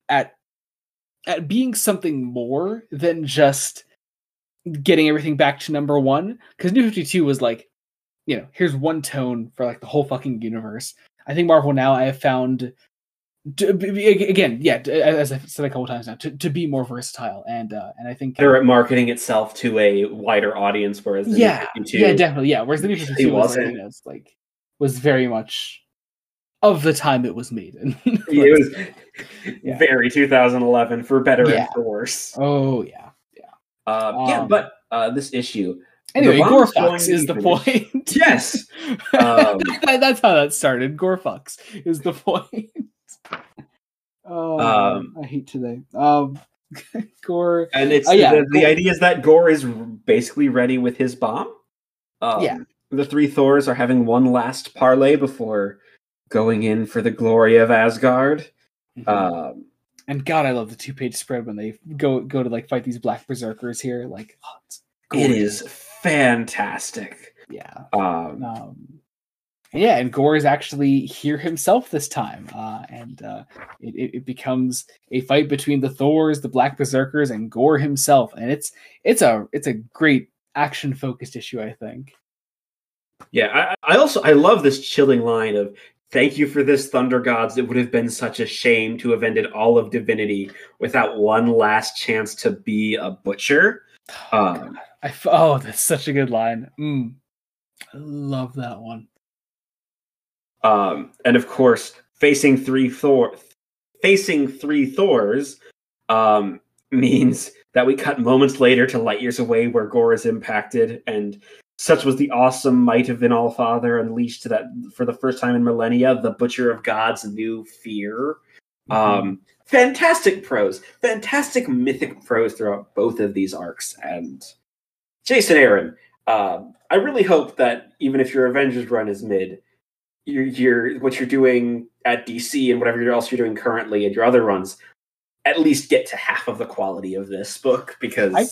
at at being something more than just getting everything back to number one. Because New fifty-two was like, you know, here's one tone for like the whole fucking universe. I think Marvel Now I have found. To, again, yeah, as I've said a couple times now, to, to be more versatile and uh, and I think better at marketing itself to a wider audience, whereas the yeah, New fifty-two, yeah, definitely, yeah. Whereas the New fifty-two was like, you know, like was very much of the time it was made in. Like, it was yeah. very two thousand eleven for better yeah. and worse. Oh yeah, yeah, uh, um, yeah. But uh, this issue. Anyway, Gore Fox is the point. Yes, um, that, that's how that started. Gore Fox is the point. Oh, um, I hate today. Um, Gore, and it's oh, yeah. the, the idea is that Gore is basically ready with his bomb. Um, yeah, the three Thors are having one last parlay before going in for the glory of Asgard. Mm-hmm. Um, and God, I love the two-page spread when they go go to like fight these black berserkers here. Like, oh, it's it is fantastic. Yeah. Um, um, yeah, and Gorr is actually here himself this time, uh, and uh, it, it becomes a fight between the Thors, the Black Berserkers, and Gorr himself, and it's it's a it's a great action focused issue, I think. Yeah, I, I also I love this chilling line of "Thank you for this, Thunder Gods. It would have been such a shame to have ended all of divinity without one last chance to be a butcher." Oh, um, I f- oh that's such a good line. Mm. I love that one. Um, and of course, facing three Thor, facing three Thors, um, means that we cut moments later to light years away, where Gorr is impacted, and such was the awesome might of an Allfather unleashed that for the first time in millennia, the Butcher of Gods' new fear. Mm-hmm. Um, fantastic prose, fantastic mythic prose throughout both of these arcs, and Jason Aaron. Uh, I really hope that even if your Avengers run is mid, You're, you're, what you're doing at D C and whatever else you're doing currently and your other runs, at least get to half of the quality of this book, because I,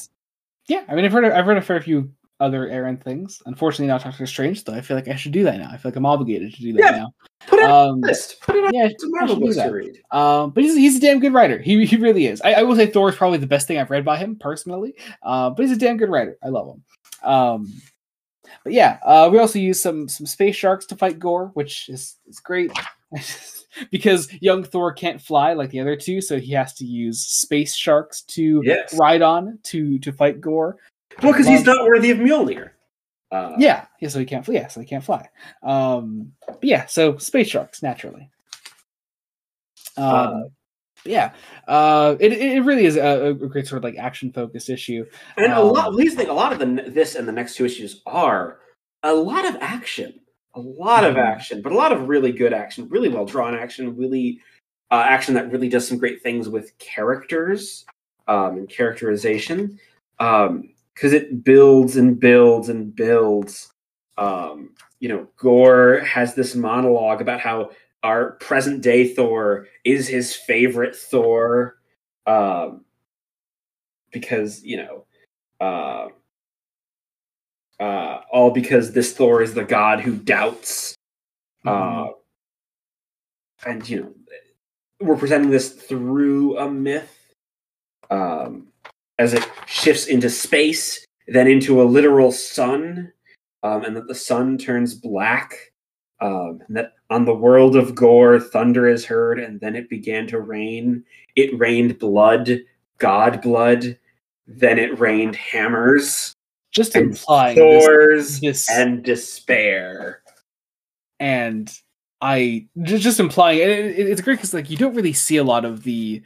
yeah, I mean, I've heard I've read a fair few other Aaron things. Unfortunately, not Doctor Strange, though. I feel like I should do that now. I feel like I'm obligated to do that yeah, now. Put it on um, the list. Put it on yeah, the Marvel books to read. Um, but he's he's a damn good writer. He he really is. I, I will say Thor is probably the best thing I've read by him personally. Uh, but he's a damn good writer. I love him. Um, But yeah, uh, we also use some some space sharks to fight Gorr, which is, is great because young Thor can't fly like the other two, so he has to use space sharks to yes. ride on to to fight Gorr. Well, because he's not worthy of Mjolnir. Uh, yeah, yeah, so he can't fly. Yeah, so he can't fly. Um, but yeah, so space sharks naturally. Uh, uh, yeah, uh, it it really is a, a great sort of like action focused issue, and um, a lot. At least think a lot of the this and the next two issues are a lot of action, a lot mm-hmm. of action, but a lot of really good action, really well drawn action, really uh, action that really does some great things with characters um, and characterization, because um, it builds and builds and builds. Um, you know, Gorr has this monologue about how our present day Thor is his favorite Thor, um, because, you know, uh, uh, all because this Thor is the god who doubts. Mm-hmm. Uh, and, you know, we're presenting this through a myth, um, as it shifts into space, then into a literal sun, um, and that the sun turns black. Um, and that on the world of Gorr, thunder is heard, and then it began to rain. It rained blood, god blood. Then it rained hammers, just and implying Thors this, this, and despair. And I just implying it, it, it's great because like you don't really see a lot of the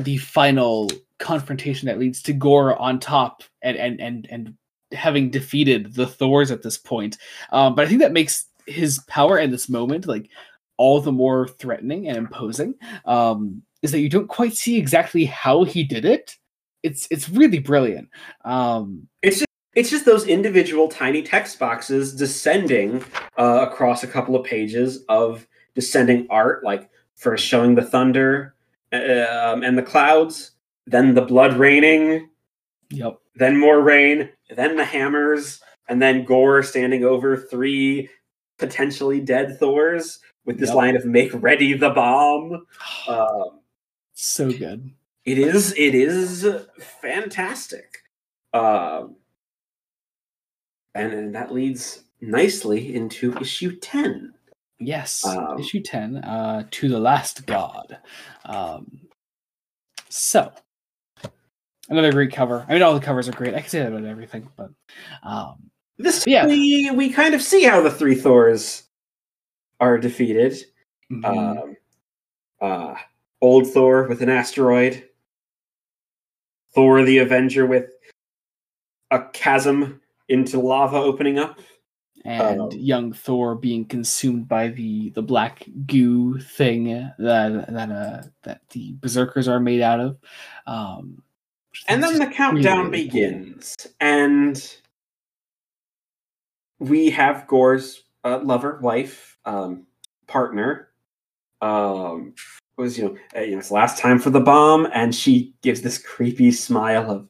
the final confrontation that leads to Gorr on top and and and and having defeated the Thors at this point. Um, but I think that makes his power in this moment like all the more threatening and imposing, um, is that you don't quite see exactly how he did it. It's it's really brilliant. Um, it's just, it's just those individual tiny text boxes descending uh, across a couple of pages of descending art, like first showing the thunder um, and the clouds, then the blood raining, yep, then more rain, then the hammers, and then Gorr standing over three potentially dead Thors with this yep. line of "Make ready the bomb." Um, so good. It is. It is fantastic. Um, and, and that leads nicely into issue ten. Yes, um, issue ten. Uh, to the last god. Um, so another great cover. I mean, all the covers are great. I can say that about everything, but. Um, This yeah. we, we kind of see how the three Thors are defeated. Mm-hmm. Um, uh, old Thor with an asteroid. Thor the Avenger with a chasm into lava opening up. And um, young Thor being consumed by the, the black goo thing that that uh, that the Berserkers are made out of. Um, and then the countdown really begins. And we have Gorr's uh, lover, wife, um, partner, um, was, you know, uh, you know, it's last time for the bomb, and she gives this creepy smile of,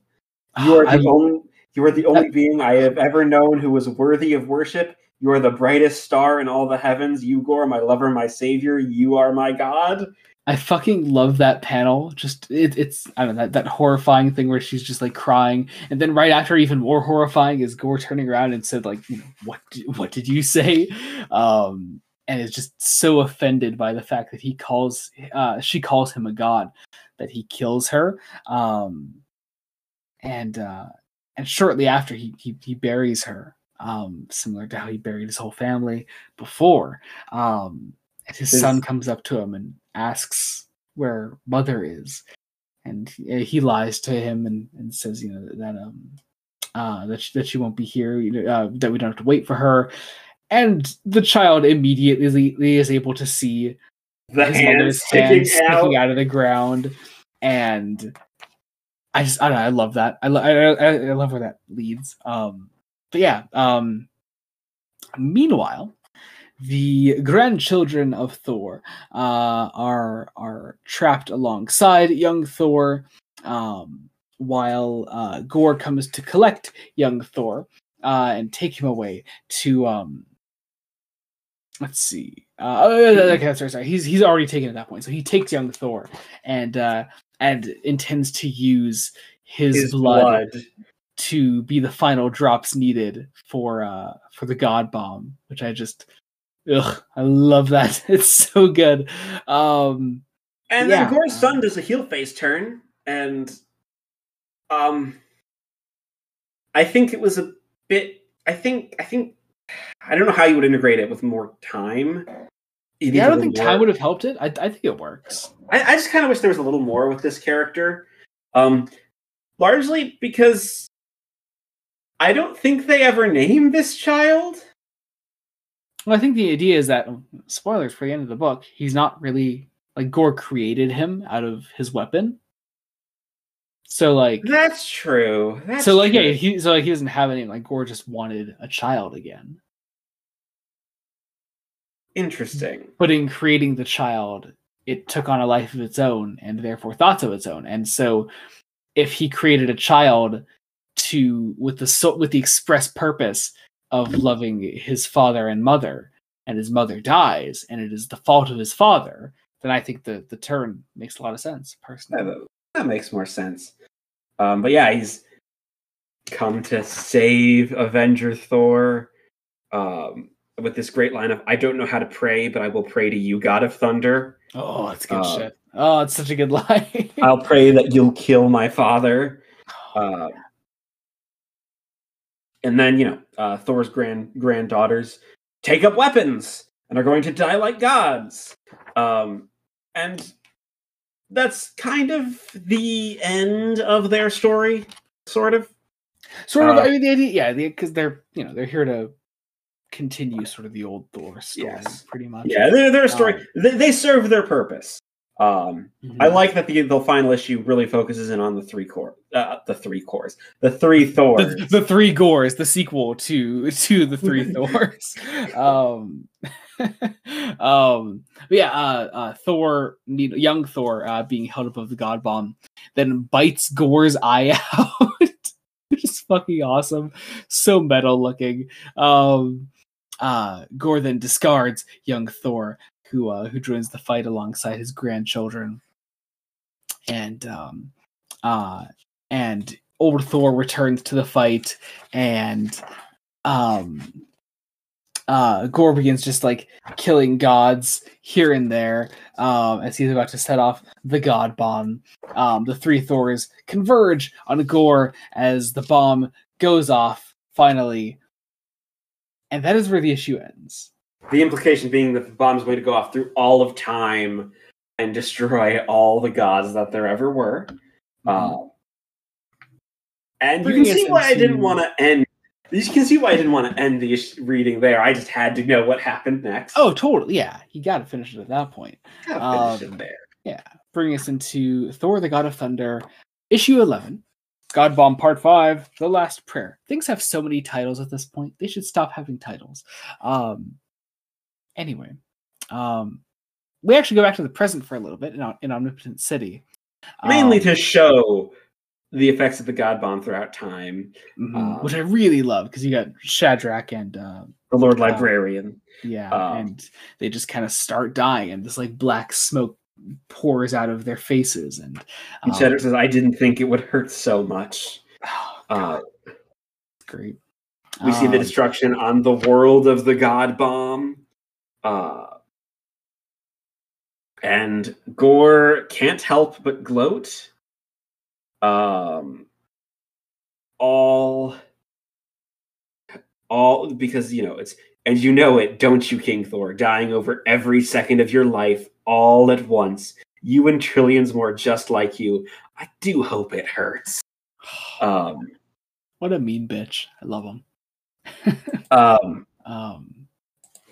you are the I, only, you are the only I, being I have ever known who was worthy of worship. You are the brightest star in all the heavens. You, Gorr, my lover, my savior. You are my god. I fucking love that panel. Just it, it's I don't know that, that horrifying thing where she's just like crying, and then right after, even more horrifying, is Gorr turning around and said like, you know, what did, what did you say? Um, and is just so offended by the fact that he calls uh, she calls him a god, that he kills her. Um, and uh, and shortly after, he he, he buries her. Um, similar to how he buried his whole family before. Um, and his this... son comes up to him and asks where mother is, and he lies to him and, and says, you know, that um, uh, that she, that she won't be here, you know, uh, that we don't have to wait for her. And the child immediately is able to see the his hand mother's hand sticking out. out of the ground, and I just I don't know, I love that. I lo- I, I I love where that leads. Um. But yeah, um, meanwhile, the grandchildren of Thor uh, are are trapped alongside young Thor, um, while uh, Gorr comes to collect young Thor uh, and take him away to. Um, let's see. Uh, okay, sorry, sorry. He's he's already taken at that point, so he takes young Thor and uh, and intends to use his, his blood. blood. to be the final drops needed for uh, for the God Bomb, which I just, ugh, I love that. It's so good. Um, and yeah. then Gorr's son does a heel face turn, and um, I think it was a bit. I think I think I don't know how you would integrate it with more time. It yeah, I don't think work. time would have helped it. I, I think it works. I, I just kind of wish there was a little more with this character, um, largely because. I don't think they ever name this child. Well, I think the idea is that, spoilers for the end of the book, he's not really, like, Gorr created him out of his weapon. So, like... That's true. That's so, like, true. yeah, he, so, like, he doesn't have any, like, Gorr just wanted a child again. Interesting. But in creating the child, it took on a life of its own, and therefore thoughts of its own. And so, if he created a child... to with the so, with the express purpose of loving his father and mother, and his mother dies, and it is the fault of his father, then I think the, the turn makes a lot of sense, personally. Yeah, that makes more sense. Um, but yeah, he's come to save Avenger Thor um, with this great line of, I don't know how to pray, but I will pray to you, God of Thunder. Oh, that's good uh, shit. Oh, it's such a good line. I'll pray that you'll kill my father. Uh, And then, you know, uh, Thor's grand granddaughters take up weapons and are going to die like gods. Um, and that's kind of the end of their story, sort of. Sort of, uh, I mean, the idea, yeah, because the, they're, you know, they're here to continue sort of the old Thor story, yes. pretty much. Yeah, they're, they're a story. Um, they, they serve their purpose. Um, mm-hmm. I like that the, the final issue really focuses in on the three core, uh, the three cores, the three Thors, the, the three Gores, the sequel to to the three Thors. Um, um, yeah, uh, uh, Thor, young Thor, uh, being held above the God Bomb, then bites Gore's eye out, which is fucking awesome. So metal looking. Um, uh, Gorr then discards young Thor. Who uh, who joins the fight alongside his grandchildren, and um, uh, and old Thor returns to the fight, and um, uh, Gorr begins just like killing gods here and there um, as he's about to set off the God Bomb. Um, the three Thors converge on Gorr as the bomb goes off finally, and that is where the issue ends. The implication being that the bomb's going to go off through all of time and destroy all the gods that there ever were. Mm-hmm. Uh, and you can see why I didn't want to end. You can see why I didn't want to end the reading there. I just had to know what happened next. Oh, totally. Yeah, you got to finish it at that point. Got to finish um, it there. Yeah, bring us into Thor: The God of Thunder, issue eleven. God Bomb Part Five: The Last Prayer. Things have so many titles at this point. They should stop having titles. Um, Anyway, um, we actually go back to the present for a little bit in, in Omnipotent City. Mainly um, to show the effects of the God Bomb throughout time. Mm-hmm. um, which I really love, because you got Shadrach and uh, the Lord Librarian. Uh, yeah, um, and they just kind of start dying, and this like black smoke pours out of their faces. And, um, and Shadrach says, I didn't think it would hurt so much. Oh, God. Uh, great. We see the destruction on the world of the God Bomb. Uh, and Gorr can't help but gloat. Um, all, all because, you know, it's, and you know it, don't you, King Thor, dying over every second of your life all at once. You and trillions more just like you. I do hope it hurts. Um, what a mean bitch. I love him. um, um,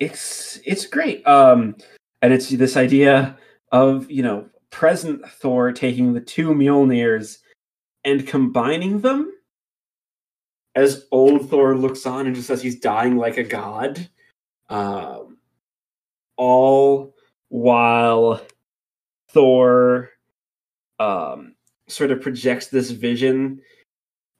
it's it's great, um, and it's this idea of, you know, present Thor taking the two Mjolnirs and combining them as old Thor looks on and just says he's dying like a god, um, all while Thor um, sort of projects this vision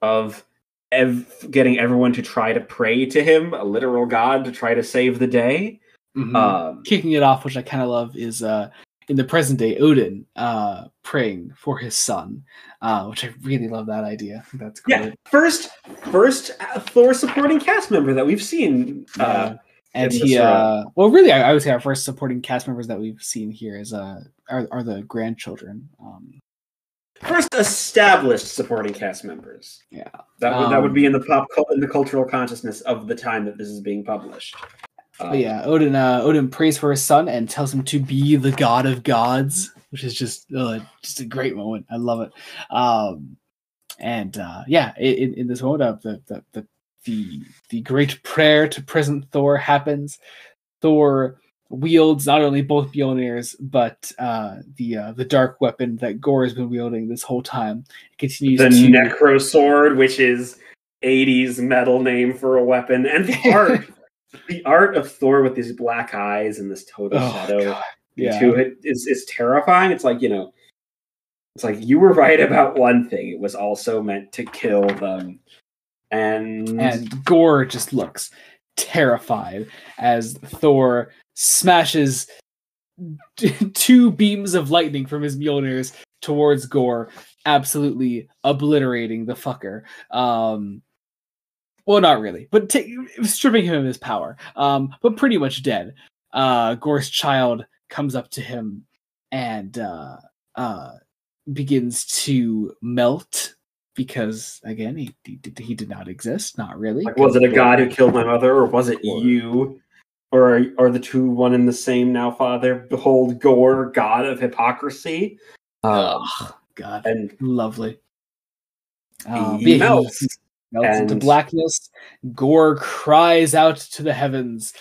of Ev- getting everyone to try to pray to him, a literal god, to try to save the day. Mm-hmm. Um, Kicking it off, which I kind of love, is uh, in the present day, Odin uh, praying for his son, uh, which I really love that idea. That's great. Yeah, first, first Thor supporting cast member that we've seen. Uh, uh, and he, uh, well, really, I, I would say our first supporting cast members that we've seen here is uh, are, are the grandchildren. Um, First established supporting cast members. Yeah, that would, um, that would be in the pop in the cultural consciousness of the time that this is being published. Um, but yeah, Odin uh, Odin prays for his son and tells him to be the god of gods, which is just uh, just a great moment. I love it. Um, and uh, yeah, in, in this moment, of the, the the the the great prayer to present Thor happens. Thor wields not only both Mjolnirs, but uh, the uh, the dark weapon that Gorr has been wielding this whole time. It continues the to... Necro Sword, which is eighties metal name for a weapon, and the art, the art of Thor with these black eyes and this total oh, shadow yeah. to it is is terrifying. It's like, you know, it's like you were right about one thing. It was also meant to kill them, and and Gorr just looks terrified as Thor smashes two beams of lightning from his Mjolnirs towards Gorr, absolutely obliterating the fucker. Um, well, not really, but t- stripping him of his power, um, but pretty much dead. Uh, Gor's child comes up to him and uh, uh, begins to melt, because, again, he, he, he did not exist, not really. Like, was it a god who killed my mother, or was it Gorr? you? Or are the two one and the same now, Father? Behold, Gorr, god of hypocrisy. Um, oh, God. And lovely. Um, he melts. melts and... into blackness. Gorr cries out to the heavens.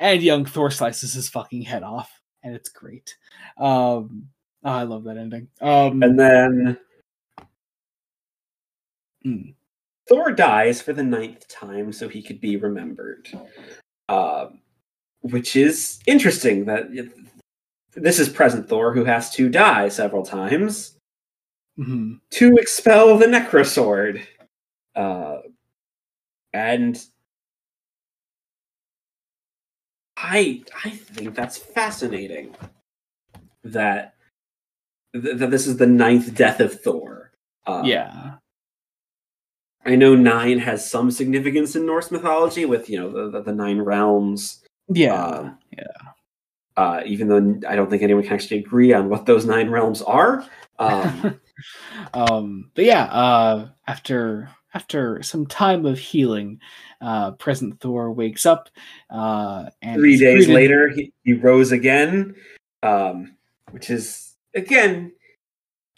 And young Thor slices his fucking head off. And it's great. Um, oh, I love that ending. Um, and then... Mm. Thor dies for the ninth time so he could be remembered. Um... Which is interesting that this is present Thor, who has to die several times mm-hmm. to expel the Necro Sword. Uh, and I I think that's fascinating that th- that this is the ninth death of Thor. Uh, yeah. I know nine has some significance in Norse mythology with, you know, the, the, the nine realms. Yeah, uh, yeah. Uh, even though I don't think anyone can actually agree on what those nine realms are. Um, um, but yeah, uh, after after some time of healing, uh, present Thor wakes up. Uh, and three days greeted. later, he, he rose again, um, which is, again,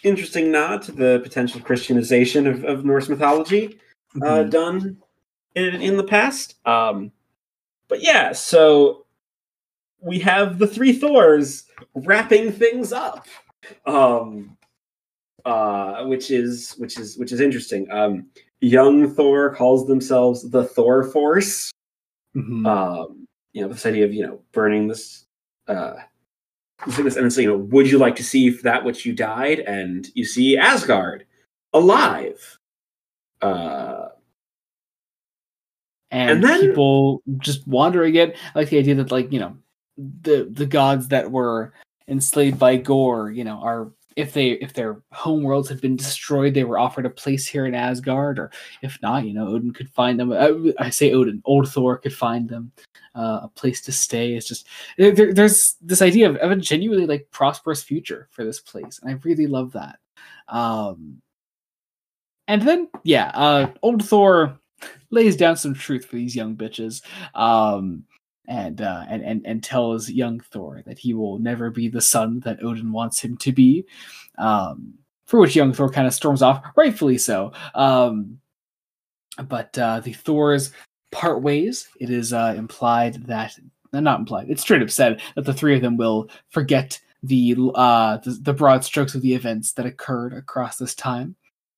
interesting nod to the potential Christianization of, of Norse mythology uh, mm-hmm. done in, in the past. Um But yeah, so we have the three Thors wrapping things up, um, uh, which is which is which is interesting. Um, young Thor calls themselves the Thor Force. Mm-hmm. Um, you know, this idea of, you know, burning this, uh, sickness, and it's, you know, would you like to see if that which you died? And you see Asgard alive. Uh, and, and then, people just wandering in. I like the idea that, like, you know, the the gods that were enslaved by Gorr, you know, are, if they if their home worlds had been destroyed, they were offered a place here in Asgard, or if not, you know, Odin could find them. I, I say Odin, old Thor could find them uh, a place to stay. It's just there, there's this idea of, of a genuinely like prosperous future for this place, and I really love that. Um, and then yeah, uh, old Thor lays down some truth for these young bitches. Um, And, uh, and and and tells young Thor that he will never be the son that Odin wants him to be, um, for which young Thor kind of storms off, rightfully so. Um, but uh, the Thors part ways. It is uh, implied that, not implied, it's straight up said that the three of them will forget the uh, the, the broad strokes of the events that occurred across this time.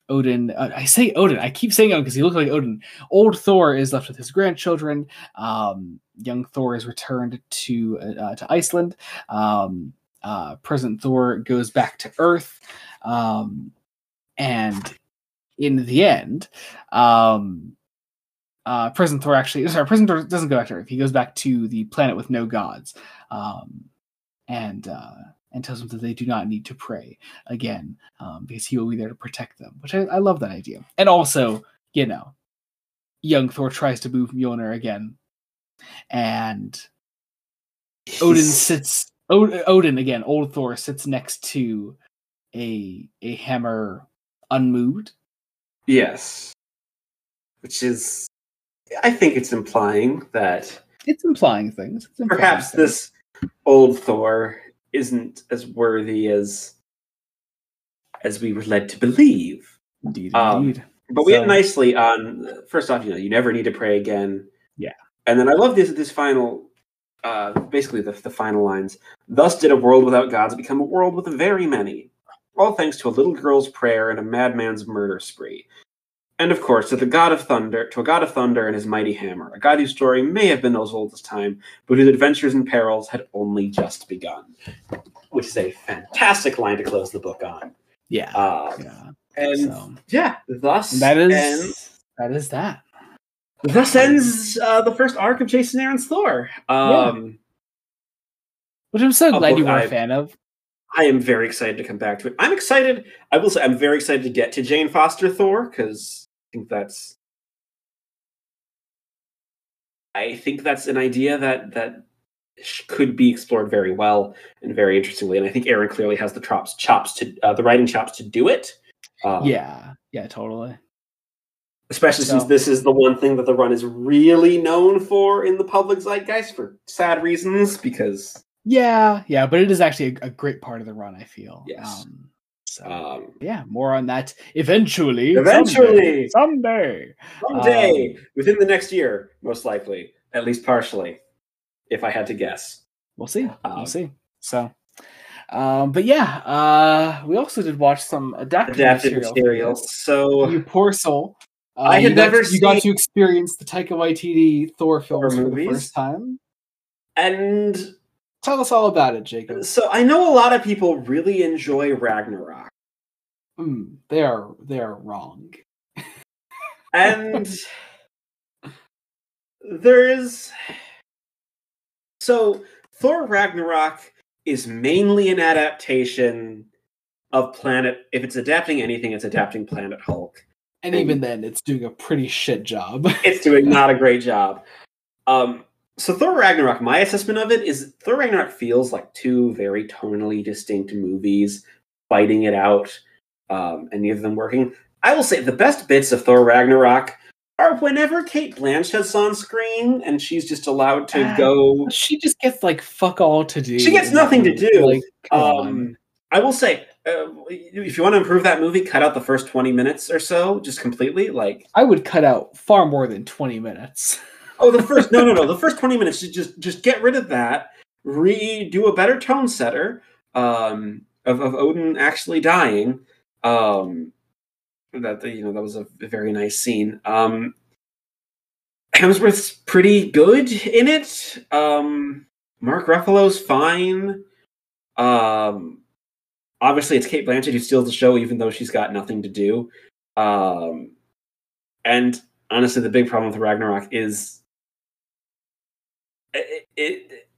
Odin, uh, I say Odin, I keep saying Odin because he looks like Odin. Old Thor is left with his grandchildren. Um, young Thor is returned to uh, to Iceland. Um, uh, present Thor goes back to Earth. Um, and in the end, um, uh, present Thor actually, sorry, present Thor doesn't go back to Earth. He goes back to the planet with no gods. Um, and... Uh, and tells them that they do not need to pray again, um, because he will be there to protect them, which I, I love that idea. And also, you know, young Thor tries to move Mjolnir again, and Odin sits, o- Odin again, old Thor sits next to a a hammer unmoved. Yes. Which is, I think it's implying that... It's implying things. It's implying perhaps things. This old Thor isn't as worthy as as we were led to believe. Indeed, um, indeed. But we so, hit nicely on, first off, you know, you never need to pray again. Yeah. And then I love this this final, uh, basically the, the final lines. Thus did a world without gods become a world with very many, all thanks to a little girl's prayer and a madman's murder spree. And of course, to the God of Thunder, to a God of Thunder and his mighty hammer, a God whose story may have been as old as time, but whose adventures and perils had only just begun. Which is a fantastic line to close the book on. Yeah, uh, yeah. and so. yeah, thus that is ends, that is that. Thus ends uh, the first arc of Jason Aaron's Thor, um, yeah. which I'm so glad you were I, a fan of. I am very excited to come back to it. I'm excited. I will say I'm very excited to get to Jane Foster Thor because. I think that's I think that's an idea that that could be explored very well and very interestingly, and I think Aaron clearly has the chops chops to uh, the writing chops to do it. Um, yeah, yeah, totally. Especially so. Since this is the one thing that the run is really known for in the public zeitgeist for sad reasons, because yeah, yeah, but it is actually a, a great part of the run, I feel. Yes. Um, So, um, yeah, more on that eventually. Eventually, someday, someday, um, within the next year, most likely, at least partially, if I had to guess. We'll see. Um, we'll see. So, um, but yeah, uh, we also did watch some adapted, adapted material. material so, you poor soul. Uh, I had never. Seen... You got to experience the Taika Waititi Thor films Thor for the first time, and. Tell us all about it, Jacob. So I know a lot of people really enjoy Ragnarok. Mm, they are they are wrong. And there is so Thor Ragnarok is mainly an adaptation of Planet. If it's adapting anything, it's adapting Planet Hulk. And, and even then, it's doing a pretty shit job. It's doing not a great job. Um. So Thor Ragnarok, my assessment of it is Thor Ragnarok feels like two very tonally distinct movies fighting it out, um, and neither of them working. I will say the best bits of Thor Ragnarok are whenever Kate Blanchett's on screen and she's just allowed to uh, go. She just gets like fuck all to do. She gets nothing to do. Like, um, I will say, uh, if you want to improve that movie, cut out the first twenty minutes or so, just completely. Like I would cut out far more than twenty minutes. Oh, the first no, no, no. The first twenty minutes, just just get rid of that. Redo a better tone setter um, of of Odin actually dying. Um, that you know that was a very nice scene. Um, Hemsworth's pretty good in it. Um, Mark Ruffalo's fine. Um, obviously, it's Kate Blanchett who steals the show, even though she's got nothing to do. Um, and honestly, the big problem with Ragnarok is it, it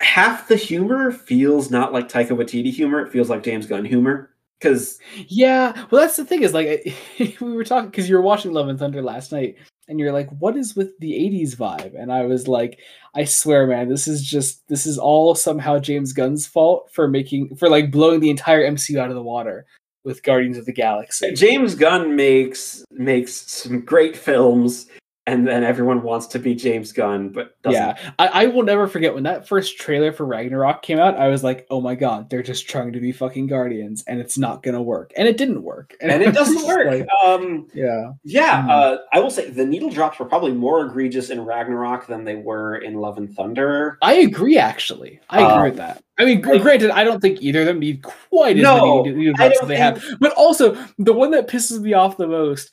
half the humor feels not like Taika Waititi humor. It feels like James Gunn humor. Cause yeah, well, that's the thing is like we were talking because you were watching Love and Thunder last night, and you're like, "What is with the eighties vibe?" And I was like, "I swear, man, this is just this is all somehow James Gunn's fault for making for like blowing the entire M C U out of the water with Guardians of the Galaxy." James Gunn makes makes some great films, and then everyone wants to be James Gunn, but doesn't. Yeah, I, I will never forget when that first trailer for Ragnarok came out, I was like, oh my god, they're just trying to be fucking Guardians, and it's not going to work. And it didn't work. And, and it doesn't work. Like, um, yeah. Yeah, mm-hmm. uh, I will say the needle drops were probably more egregious in Ragnarok than they were in Love and Thunder. I agree, actually. I um, agree with that. I mean, like, granted, I don't think either of them need quite as no, many needle drops as they think... have. But also, the one that pisses me off the most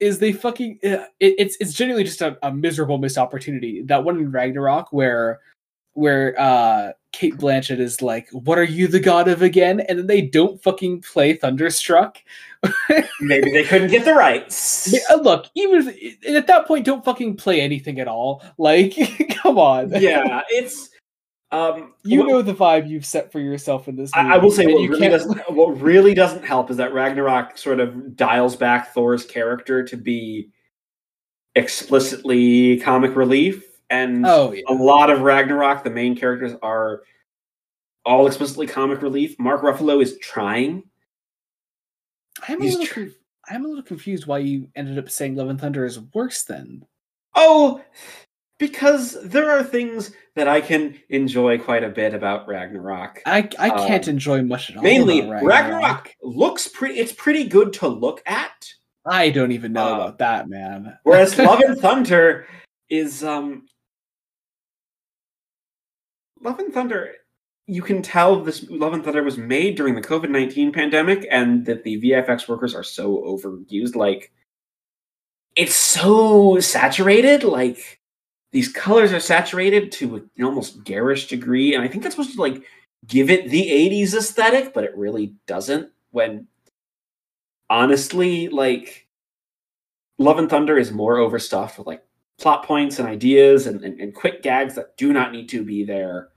is they fucking it, it's it's genuinely just a, a miserable missed opportunity. That one in Ragnarok where where uh Kate Blanchett is like, "What are you the god of again?" And then they don't fucking play Thunderstruck. Maybe they couldn't get the rights. Look, even if, at that point, don't fucking play anything at all. Like, come on. Yeah, it's um you what, know the vibe you've set for yourself in this movie. I, I will say what really, doesn't, what really doesn't help is that Ragnarok sort of dials back Thor's character to be explicitly comic relief, and oh, yeah. a lot of Ragnarok the main characters are all explicitly comic relief. Mark Ruffalo is trying. I'm a, little, tr- I'm a little confused why you ended up saying Love and Thunder is worse than oh because there are things that I can enjoy quite a bit about Ragnarok. I I can't um, enjoy much at all. Mainly, Ragnarok. Ragnarok looks pretty. It's pretty good to look at. I don't even know uh, about that, man. Whereas Love and Thunder is um, Love and Thunder. You can tell this Love and Thunder was made during the covid nineteen pandemic, and that the V F X workers are so overused. Like, it's so saturated. Like. These colors are saturated to an almost garish degree, and I think that's supposed to like give it the eighties aesthetic, but it really doesn't. When honestly, like Love and Thunder is more overstuffed with like plot points and ideas and, and, and quick gags that do not need to be there.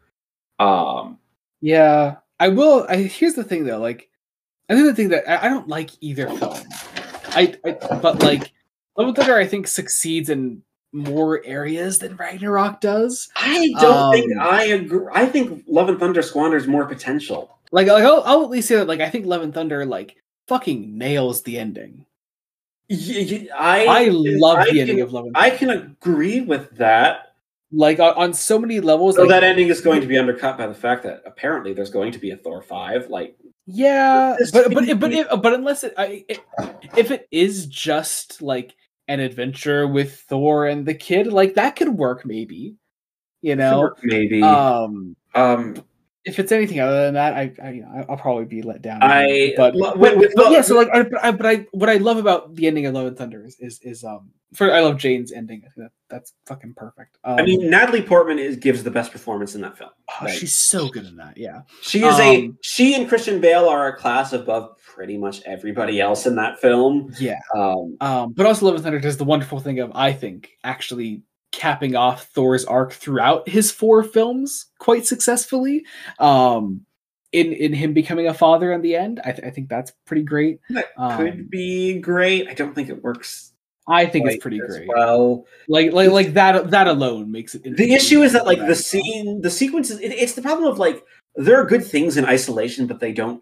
Um, yeah, I will. I, here's the thing though, like I think the thing that I, I don't like either film. I, I but like Love and Thunder, I think succeeds in more areas than Ragnarok does. I don't um, think I agree. I think Love and Thunder squanders more potential. Like, like I'll, I'll at least say that. Like, I think Love and Thunder like fucking nails the ending. Y- y- I I love I the can, ending of Love and Thunder. I can agree with that. Like on, on so many levels. So like, that ending is going to be undercut by the fact that apparently there's going to be a Thor five. Like, yeah, but but but but, if, but unless it, I, it if it is just like an adventure with Thor and the kid, like that could work maybe, you know, maybe, um, um, if it's anything other than that, I, I you know, I'll probably be let down. I, but, lo- but, but, but yeah, so like, I, but, I, but I, what I love about the ending of Love and Thunder is, is, is um, for, I love Jane's ending. I think that, that's fucking perfect. Um, I mean, Natalie Portman is, gives the best performance in that film. Oh, right? She's so good in that. Yeah. She is um, a, she and Christian Bale are a class above pretty much everybody else in that film. Yeah. Um, um, but also Love and Thunder does the wonderful thing of, I think, actually capping off Thor's arc throughout his four films quite successfully. Um, in, in him becoming a father in the end. I, th- I think that's pretty great. That um, could be great. I don't think it works. I think it's pretty great. Well, like, like, like that, that alone makes it. The issue is that like the scene, the sequences, it, it's the problem of like, there are good things in isolation, but they don't,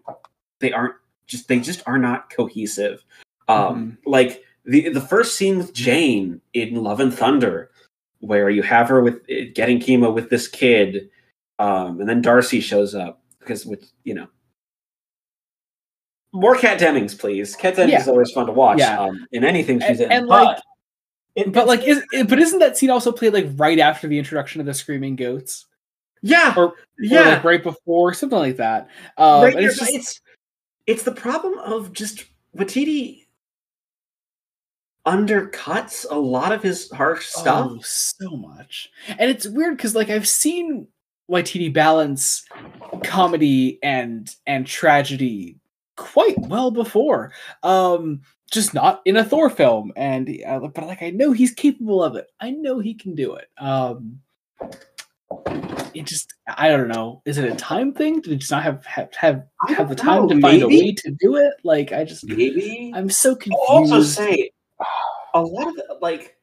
they aren't, Just they just are not cohesive. Um, mm-hmm. Like the the first scene with Jane in Love and Thunder, where you have her with getting chemo with this kid, um, and then Darcy shows up because, with you know, more Kat Dennings, please. Kat Dennings yeah. is always fun to watch yeah. um, in anything she's and, in. And but, like, it, but like, is it, but isn't that scene also played like right after the introduction of the Screaming Goats? Yeah, or, or yeah, like right before something like that. Um, right, and it's just. It's, It's the problem of just Waititi undercuts a lot of his harsh stuff. Oh, so much. And it's weird because like I've seen Waititi balance comedy and and tragedy quite well before. Um, just not in a Thor film. And uh, but like I know he's capable of it. I know he can do it. Um, it just I don't know. Is it a time thing? Did he just not have have have, have the time know, to find maybe? a way to do it? Like I just maybe I'm so confused. I'll also say a lot of the, like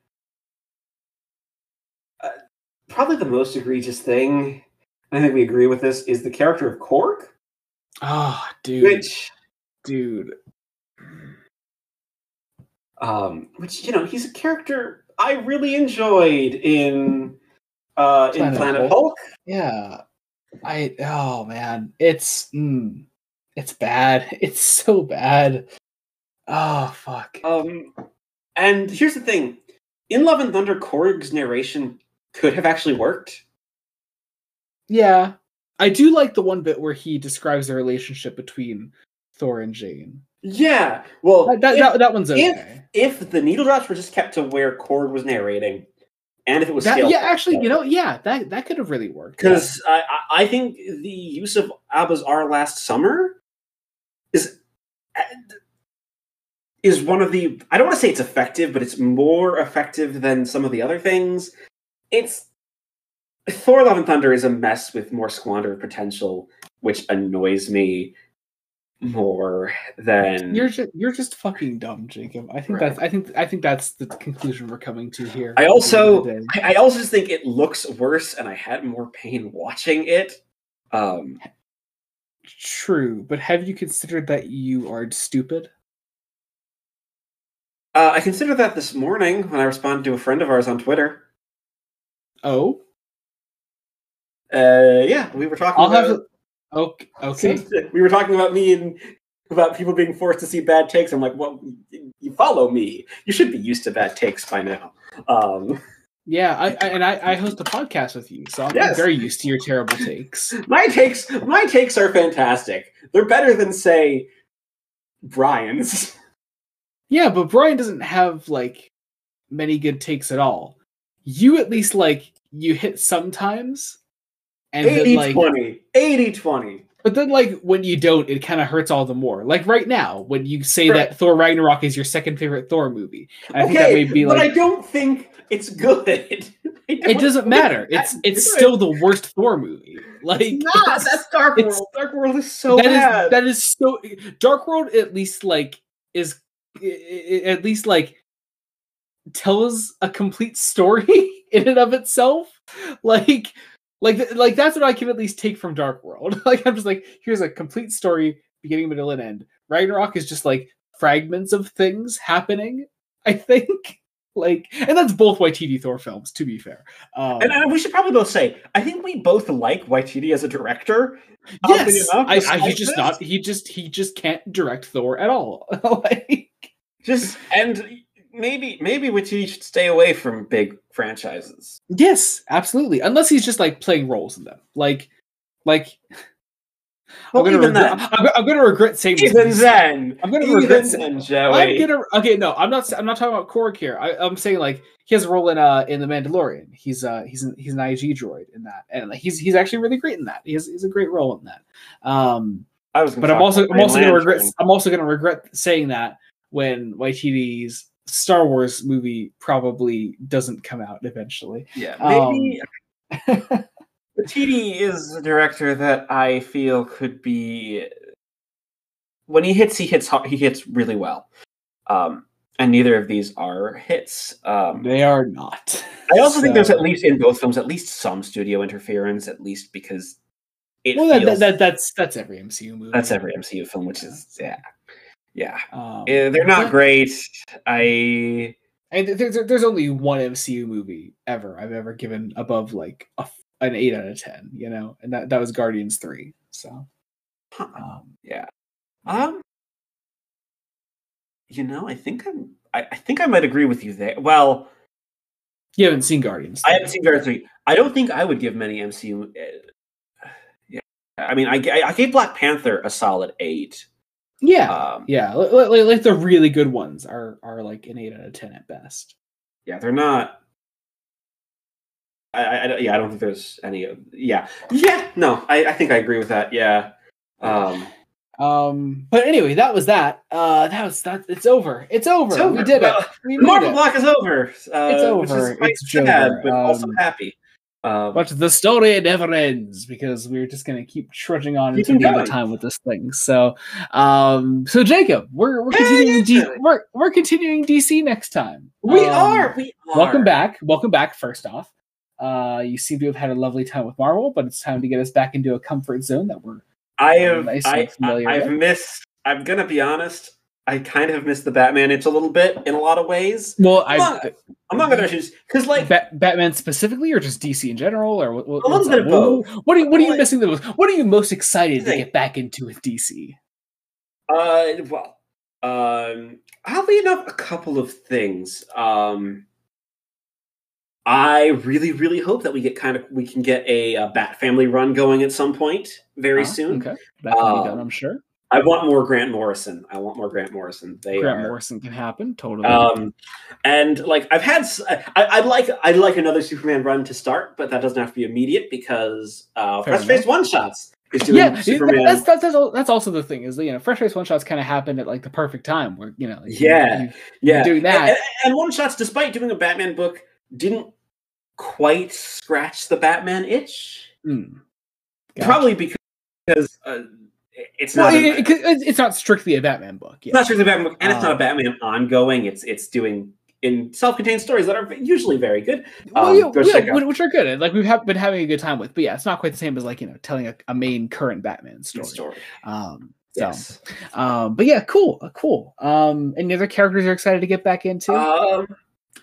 uh, probably the most egregious thing. I think we agree with this is the character of Korg. Oh, dude, which, dude, um, which you know, he's a character I really enjoyed in uh, Planet in Planet Hulk. Hulk. Yeah, I oh man, it's mm, it's bad. It's so bad. Oh fuck. Um, and here's the thing: in Love and Thunder, Korg's narration could have actually worked. Yeah, I do like the one bit where he describes the relationship between Thor and Jane. Yeah, well, that that, if, that, that one's okay. If, if the needle drops were just kept to where Korg was narrating, and if it was that, scaled, yeah, actually, you know, yeah, that that could have really worked. Because yeah. I I think the use of Abba's R last summer is is one of the I don't want to say it's effective, but it's more effective than some of the other things. It's. Thor Love and Thunder is a mess with more squandered potential, which annoys me more than you're just you're just fucking dumb, Jacob. I think right. that's I think I think that's the conclusion we're coming to here. I also I also just think it looks worse and I had more pain watching it. Um True, but have you considered that you are stupid? Uh I considered that this morning when I responded to a friend of ours on Twitter. Oh? Uh, yeah, we were talking I'll about... Have to... Okay. okay. We were talking about me and about people being forced to see bad takes. I'm like, well, you follow me. You should be used to bad takes by now. Um, yeah, I, I, and I, I host a podcast with you, so I'm yes. very used to your terrible takes. my takes my takes are fantastic. They're better than, say, Brian's. Yeah, but Brian doesn't have, like, many good takes at all. You at least, like, you hit sometimes... eighty twenty. eighty twenty. But then, like, when you don't, it kind of hurts all the more. Like, right now, when you say right. that Thor Ragnarok is your second favorite Thor movie. I okay, think that may be like... but I don't think it's good. It doesn't matter. It's it's good. Still the worst Thor movie. Like, it's not. It's, that's Dark World. Dark World is so that bad. Is, that is so... Dark World at least, like, is... at least, like, tells a complete story in and of itself. Like... Like, like that's what I can at least take from Dark World. Like, I'm just like, here's a complete story, beginning, middle, and end. Ragnarok is just, like, fragments of things happening, I think. Like, and that's both Waititi Thor films, to be fair. Um, and uh, we should probably both say, I think we both like Waititi as a director. Yes! Enough, I, I, he, just not, he, just, he just can't direct Thor at all. Like, just, and... Maybe maybe Waititi should stay away from big franchises. Yes, absolutely. Unless he's just like playing roles in them. Like, like well, I'm gonna regret. I'm, I'm gonna regret saying this. Even then, I'm gonna even regret then, Joey. I'm gonna okay. No, I'm not. I'm not talking about Korg here. I, I'm saying like he has a role in uh in The Mandalorian. He's uh he's an, he's an I G droid in that, and like, he's he's actually really great in that. He has he's a great role in that. Um, I was, but I'm also I'm also gonna regret. I'm also gonna regret saying that when Waititi's Star Wars movie probably doesn't come out eventually. Yeah, maybe um, Waititi is a director that I feel could be when he hits, he hits, he hits really well. Um, and neither of these are hits. Um, they are not. I also so, think there's at least in both films at least some studio interference, at least because it. Well, feels, that, that that's that's every M C U movie. That's every M C U film, which is yeah. Yeah, um, they're not but, great. I and there's there's only one M C U movie ever I've ever given above like a, an eight out of ten, you know, and that, that was Guardians three. So, um, yeah, um, you know, I think I'm I, I think I might agree with you there. Well, you haven't seen Guardians. three. I haven't seen Guardians three. I don't think I would give many M C U. Uh, yeah, I mean, I I gave Black Panther a solid eight. Yeah, um, yeah. Like, like, like the really good ones are are like an eight out of ten at best. Yeah, they're not. I, I yeah, I don't think there's any. Yeah, yeah, no, I, I think I agree with that. Yeah. Um, um, but anyway, that was that. Uh, that was that. It's over. It's over. It's over. We did well, it. We Marvel it. Block is over. Uh, it's over. Which is quite it's sad, over. but um, also happy. Um, but the story never ends, because we're just going to keep trudging on until the other time with this thing. So, um, so Jacob, we're we're continuing D- we're we're continuing D C next time. We um, are. We are. Welcome back. Welcome back. First off, uh, you seem to have had a lovely time with Marvel, but it's time to get us back into a comfort zone that we're. I have. Nice I, I, I've with. missed. I'm going to be honest. I kind of miss the Batman itch a little bit in a lot of ways. Well, I'm not, I'm not going to choose because, like, ba- Batman specifically, or just D C in general, or what? what a little bit of both. What are you? What are you like, missing the most? What are you most excited to get back into with D C? Uh, well, um, oddly enough, a couple of things. Um, I really, really hope that we get kind of we can get a, a Bat Family run going at some point very ah, soon. Okay, that can um, be done, I'm sure. I want more Grant Morrison. I want more Grant Morrison. They Grant are, Morrison can happen totally. Um, and like I've had, I, I like I like another Superman run to start, but that doesn't have to be immediate because uh, Fresh Face one shots is doing yeah, Superman. That's, that's that's that's also the thing is you know Fresh Face one shots kind of happened at like the perfect time where you know like, yeah you, you, yeah you're doing that and, and one shots despite doing a Batman book didn't quite scratch the Batman itch. Mm. Gotcha. Probably because. because uh, It's not. Well, a, it, it, it's not strictly a Batman book. It's not strictly a Batman book, and um, it's not a Batman ongoing. It's it's doing in self-contained stories that are usually very good. Um, well, yeah, yeah, which are good. Like we've ha- been having a good time with. But yeah, it's not quite the same as like you know telling a, a main current Batman story. story. Um, so, yes. Um, but yeah, cool, cool. Um, any other characters you're excited to get back into? Um,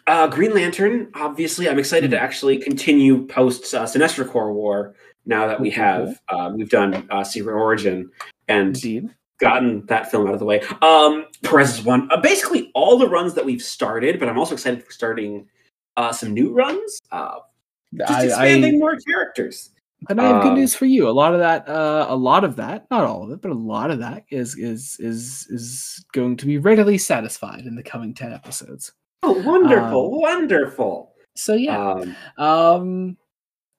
uh, Green Lantern, obviously. I'm excited mm-hmm. to actually continue post uh, Sinestro Corps War. Now that we have, um, we've done uh, Secret Origin and Indeed. gotten that film out of the way. Um, Perez's one, uh, basically all the runs that we've started, but I'm also excited for starting uh, some new runs, uh, just I, expanding I, more characters. And I have um, good news for you. A lot of that, uh, a lot of that, not all of it, but a lot of that is is is is going to be readily satisfied in the coming ten episodes. Oh, wonderful, um, wonderful. So yeah. Um, um,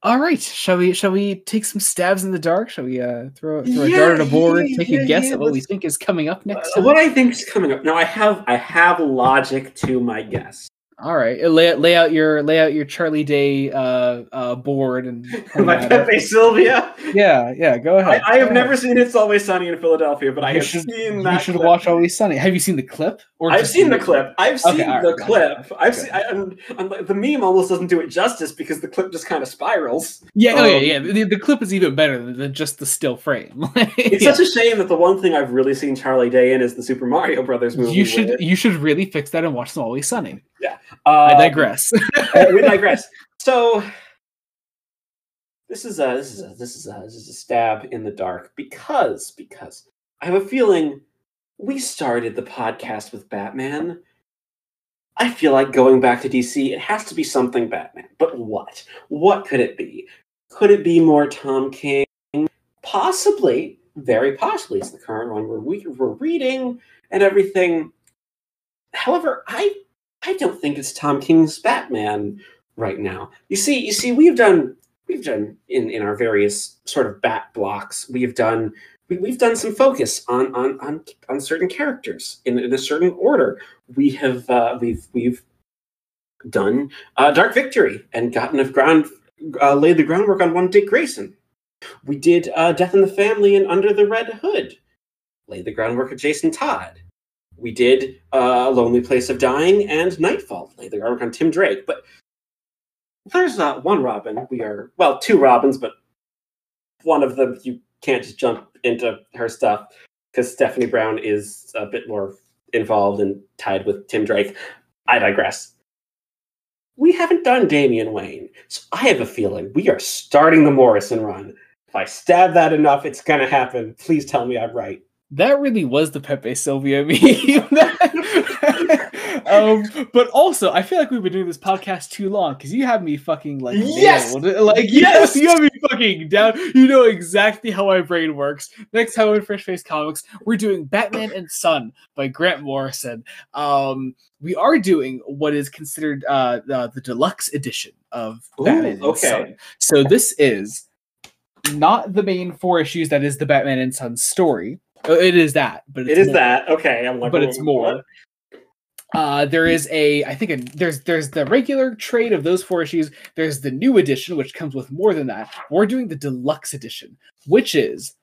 All right, shall we? Shall we take some stabs in the dark? Shall we uh, throw, throw yeah, a dart at a board, yeah, take a yeah, guess yeah, at what we think is coming up next? Uh, time? What I think is coming up. Now, I have I have logic to my guess. All right, lay, lay out your lay out your Charlie Day uh, uh, board and my Pepe Sylvia. Yeah, yeah. Go ahead. I, I have go never ahead. seen It's Always Sunny in Philadelphia, but you I have should, seen you that. You should clip. watch Always Sunny. Have you seen the clip? Or I've seen the clip. clip. I've seen okay, right, the clip. Right, I've seen, I, I'm, I'm, the meme almost doesn't do it justice because the clip just kind of spirals. Yeah, um, oh yeah, yeah. The, the clip is even better than just the still frame. It's yeah. such a shame that the one thing I've really seen Charlie Day in is the Super Mario Brothers movie. You should with. you should really fix that and watch some Always Sunny. Yeah. Uh, I digress. we digress. So this is a this is a, this is a, this is a stab in the dark because because I have a feeling we started the podcast with Batman. I feel like going back to D C, it has to be something Batman. But what? What could it be? Could it be more Tom King? Possibly, very possibly. It's the current one we're we, we're reading and everything. However, I. I don't think it's Tom King's Batman right now. You see, you see, we've done, we've done in, in our various sort of bat blocks. We've done, we, we've done some focus on on on, on certain characters in, in a certain order. We have, uh, we've we've done uh, Dark Victory and gotten a ground, uh, laid the groundwork on one Dick Grayson. We did uh, Death in the Family and Under the Red Hood, laid the groundwork of Jason Todd. We did uh, A Lonely Place of Dying and Nightfall. They are on Tim Drake. But there's not one Robin. We are, well, two Robins, but one of them, you can't just jump into her stuff because Stephanie Brown is a bit more involved and tied with Tim Drake. I digress. We haven't done Damian Wayne. So I have a feeling we are starting the Morrison run. If I stab that enough, it's going to happen. Please tell me I'm right. that really was the Pepe Silvio meme. um, but also, I feel like we've been doing this podcast too long because you have me fucking like yes, nailed. Like yes, you have me fucking down. You know exactly how my brain works. Next time on Fresh Face Comics, we're doing Batman and Son by Grant Morrison. Um, we are doing what is considered uh, uh, the deluxe edition of Ooh, Batman and okay. Son. So this is not the main four issues that is the Batman and Son story. It is that, but it's it is more. that. Okay, I'm like, but it's more. Uh, there is a, I think, a, there's there's the regular trade of those four issues. There's the new edition, which comes with more than that. We're doing the deluxe edition, which is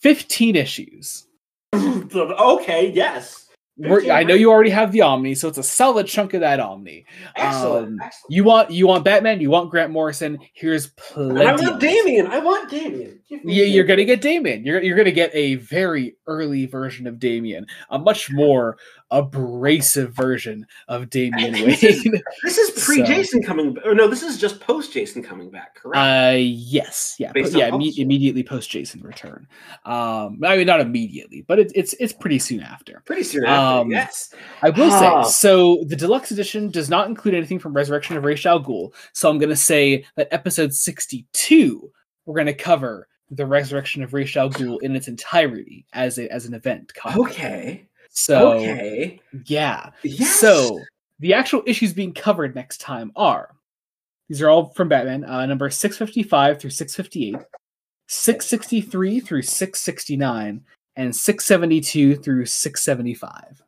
fifteen issues. Okay, yes. We're, I know you already have the Omni, so it's a solid chunk of that Omni. Excellent. Um, excellent. You want you want Batman, you want Grant Morrison. Here's plenty. I want Damian. I want Damian. Yeah, Damian. You're gonna get Damian. You're you're gonna get a very early version of Damian, a much more abrasive version of Damian Wayne. This is, this is pre Jason so, coming. Or no, this is just post Jason coming back. Correct. Uh, yes, yeah, po- yeah. Imme- immediately post Jason return. Um, I mean, not immediately, but it's it's it's pretty soon after. Pretty soon after. Um, Um, yes, I will ah. say, so the deluxe edition does not include anything from Resurrection of Ra's al Ghul, so I'm going to say that episode sixty-two, we're going to cover the Resurrection of Ra's al Ghul in its entirety as a, as an event. Comic. Okay. So, okay. yeah. Yes. So, the actual issues being covered next time are, these are all from Batman, uh, number six fifty-five through six fifty-eight, six sixty-three through six sixty-nine, and six seventy-two through six seventy-five.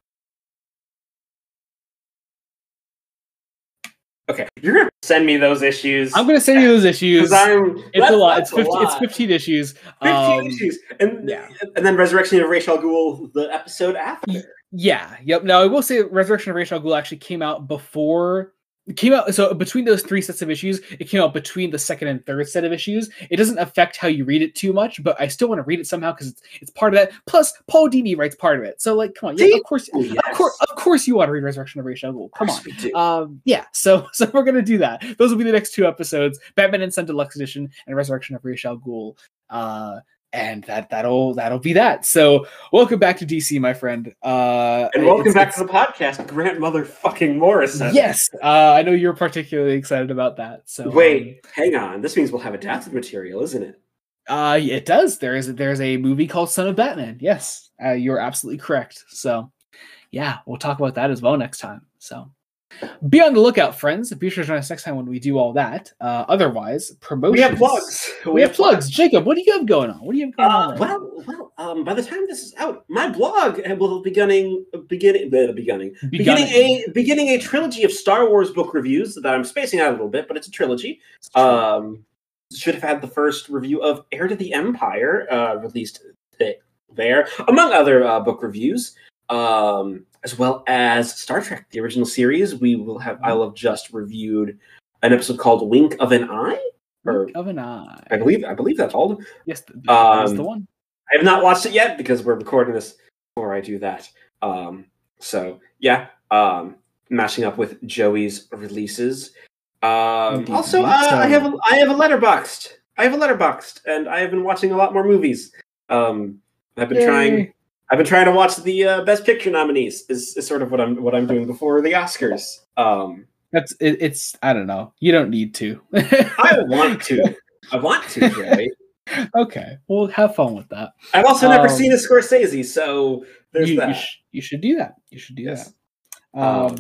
Okay, you're going to send me those issues. I'm going to send you those issues. I'm, it's a lot. It's, fifty, a lot. It's fifteen issues. fifteen um, issues. And, yeah. and then Resurrection of Ra's al Ghul, the episode after. Yeah, yep. Now, I will say Resurrection of Ra's al Ghul actually came out before... It came out so between those three sets of issues, it came out between the second and third set of issues. It doesn't affect how you read it too much, but I still want to read it somehow because it's it's part of that. Plus, Paul Dini writes part of it, so like, come on, yeah, of course, oh, yes. of course, of course, you want to read Resurrection of Ra's al Ghul. Come on, um, yeah. So, so we're gonna do that. Those will be the next two episodes: Batman and Son Deluxe Edition and Resurrection of Ra's al Ghul. Uh, and that that'll that'll be that. So, welcome back to D C, my friend, uh, and welcome back to the podcast, Grant Motherfucking Morrison. Yes, uh, I know you're particularly excited about that. So, wait, um, hang on. This means we'll have adapted material, isn't it? Uh, it does. There is there is a movie called Son of Batman. Yes, uh, you're absolutely correct. So, yeah, we'll talk about that as well next time. So. Be on the lookout, friends. Be sure to join us next time when we do all that. Uh, otherwise, promotions. We have plugs. We, we have, have plugs. plugs. Jacob, what do you have going on? What do you have going uh, on? Right well, well. Um, by the time this is out, my blog will be beginning, beginning, beginning, beginning a beginning a trilogy of Star Wars book reviews that I'm spacing out a little bit, but it's a trilogy. Um, should have had the first review of Heir to the Empire uh, released there, among other uh, book reviews. Um, as well as Star Trek, the original series. We will have, I'll have just reviewed an episode called Wink of an Eye? Or, Wink of an Eye. I believe, I believe that's all. Yes, that's um, the one. I have not watched it yet because we're recording this before I do that. Um, so, yeah, um, matching up with Joey's releases. Um, also, uh, I have a, I have a letterboxed. I have a letterboxed, and I have been watching a lot more movies. Um, I've been Yay. trying... I've been trying to watch the uh, Best Picture nominees. Is, is sort of what I'm what I'm doing before the Oscars. Um, That's it, it's. I don't know. You don't need to. I want to. I want to. Right? Okay. Well, have fun with that. I've also um, never seen a Scorsese, so there's you, that. You, sh- you should do that. You should do yes. that. Um, um,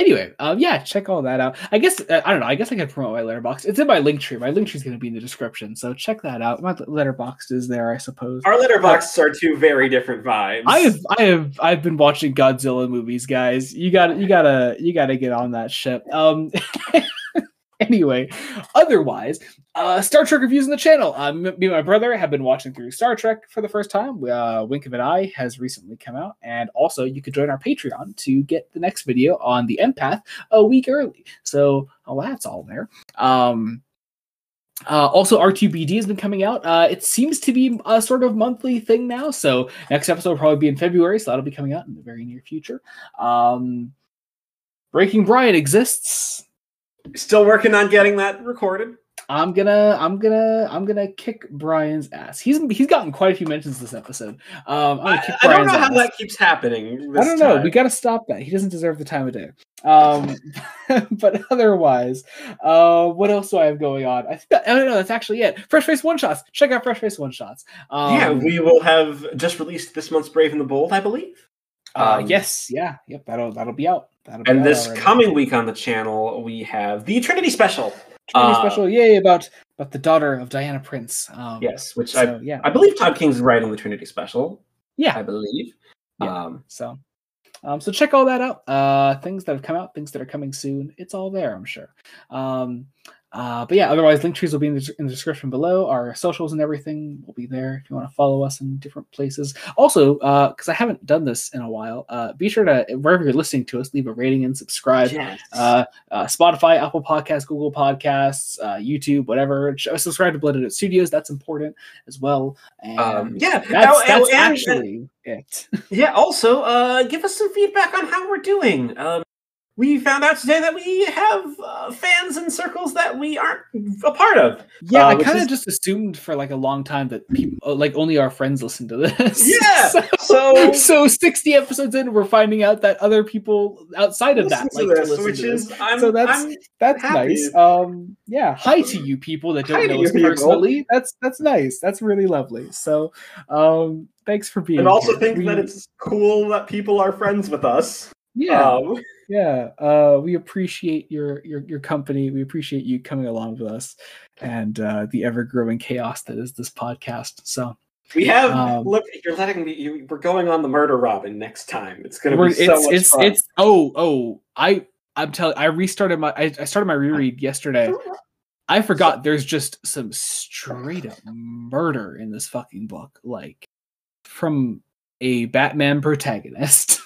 Anyway, um, yeah, check all that out. I guess, uh, I don't know, I guess I could promote my Letterboxd. It's in my link tree. My link tree is going to be in the description, so check that out. My Letterboxd is there, I suppose. Our Letterboxds are two very different vibes. I have, I have, I've been watching Godzilla movies, guys. You gotta, you gotta, you gotta get on that ship. Um, anyway, otherwise, uh, Star Trek reviews on the channel. Um, me and my brother have been watching through Star Trek for the first time. Uh, Wink of an Eye has recently come out, and also you could join our Patreon to get the next video on the Empath a week early. So, oh, that's all there. Um, uh, also, R two B D has been coming out. Uh, it seems to be a sort of monthly thing now. So, next episode will probably be in February, so that'll be coming out in the very near future. Um, Breaking Brian exists. Still working on getting that recorded. I'm gonna, I'm gonna, I'm gonna kick Brian's ass. He's he's gotten quite a few mentions this episode. Um, I'm gonna kick I, Brian's I don't know ass. How that keeps happening. This I don't know. Time. We gotta stop that. He doesn't deserve the time of day. Um, but otherwise, uh, what else do I have going on? I think that, I don't know. That's actually it. Fresh Face One Shots. Check out Fresh Face One Shots. Um, yeah, we will have just released this month's Brave and the Bold, I believe. Uh, um, yes. Yeah. Yep. That'll that'll be out. That'll be and out this already. Coming week on the channel, we have the Trinity Special. Uh, special, yay, about, about the daughter of Diana Prince. Um, yes, which so, I yeah. I believe Todd King's writing the Trinity Special. Yeah. I believe. Yeah. Um, so um, so check all that out. Uh, things that have come out, things that are coming soon. It's all there, I'm sure. Um, uh, but yeah, otherwise, link trees will be in the, in the description below. Our socials and everything will be there if you want to follow us in different places. Also, because uh, I haven't done this in a while, uh, be sure to, wherever you're listening to us, leave a rating and subscribe. Yes. Uh, uh, Spotify, Apple Podcasts, Google Podcasts, uh, YouTube, whatever. Subscribe to Blooded Studios. That's important as well. And um, yeah, that's, now, that's and, actually and, it. Yeah, also, uh, give us some feedback on how we're doing. Um, We found out today that we have uh, fans in circles that we aren't a part of. Yeah, uh, I kind of is... just assumed for like a long time that people, like only our friends listen to this. Yeah. so, so, so sixty episodes in, we're finding out that other people outside of that like to listen to this, which is I'm, so that's I'm that's happy. Nice. Um, yeah. Hi to you people that don't Hi know us personally. People. That's that's nice. That's really lovely. So, um, thanks for being. And also here. Think we... that it's cool that people are friends with us. Yeah. Um, Yeah, uh, we appreciate your, your your company. We appreciate you coming along with us and uh, the ever-growing chaos that is this podcast. So we have um, look. You're letting me. You, we're going on the murder Robin next time. It's gonna be so it's, much it's, fun. It's oh oh. I I'm telling. I restarted my. I, I started my reread yesterday. I forgot. There's just some straight up murder in this fucking book. Like from. A Batman protagonist.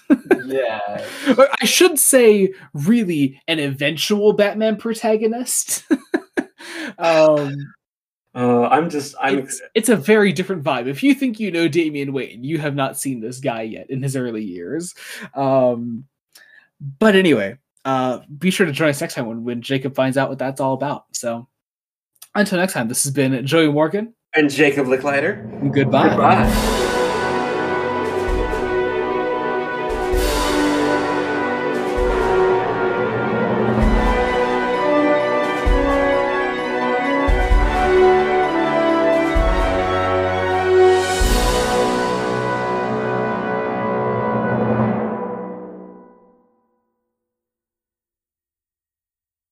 Yeah. I should say really an eventual Batman protagonist. um uh, I'm just I'm it's, it's a very different vibe. If you think you know Damian Wayne, you have not seen this guy yet in his early years. Um but anyway, uh be sure to join us next time when, when Jacob finds out what that's all about. So until next time, this has been Joey Morgan and Jacob Licklider. Goodbye. Goodbye.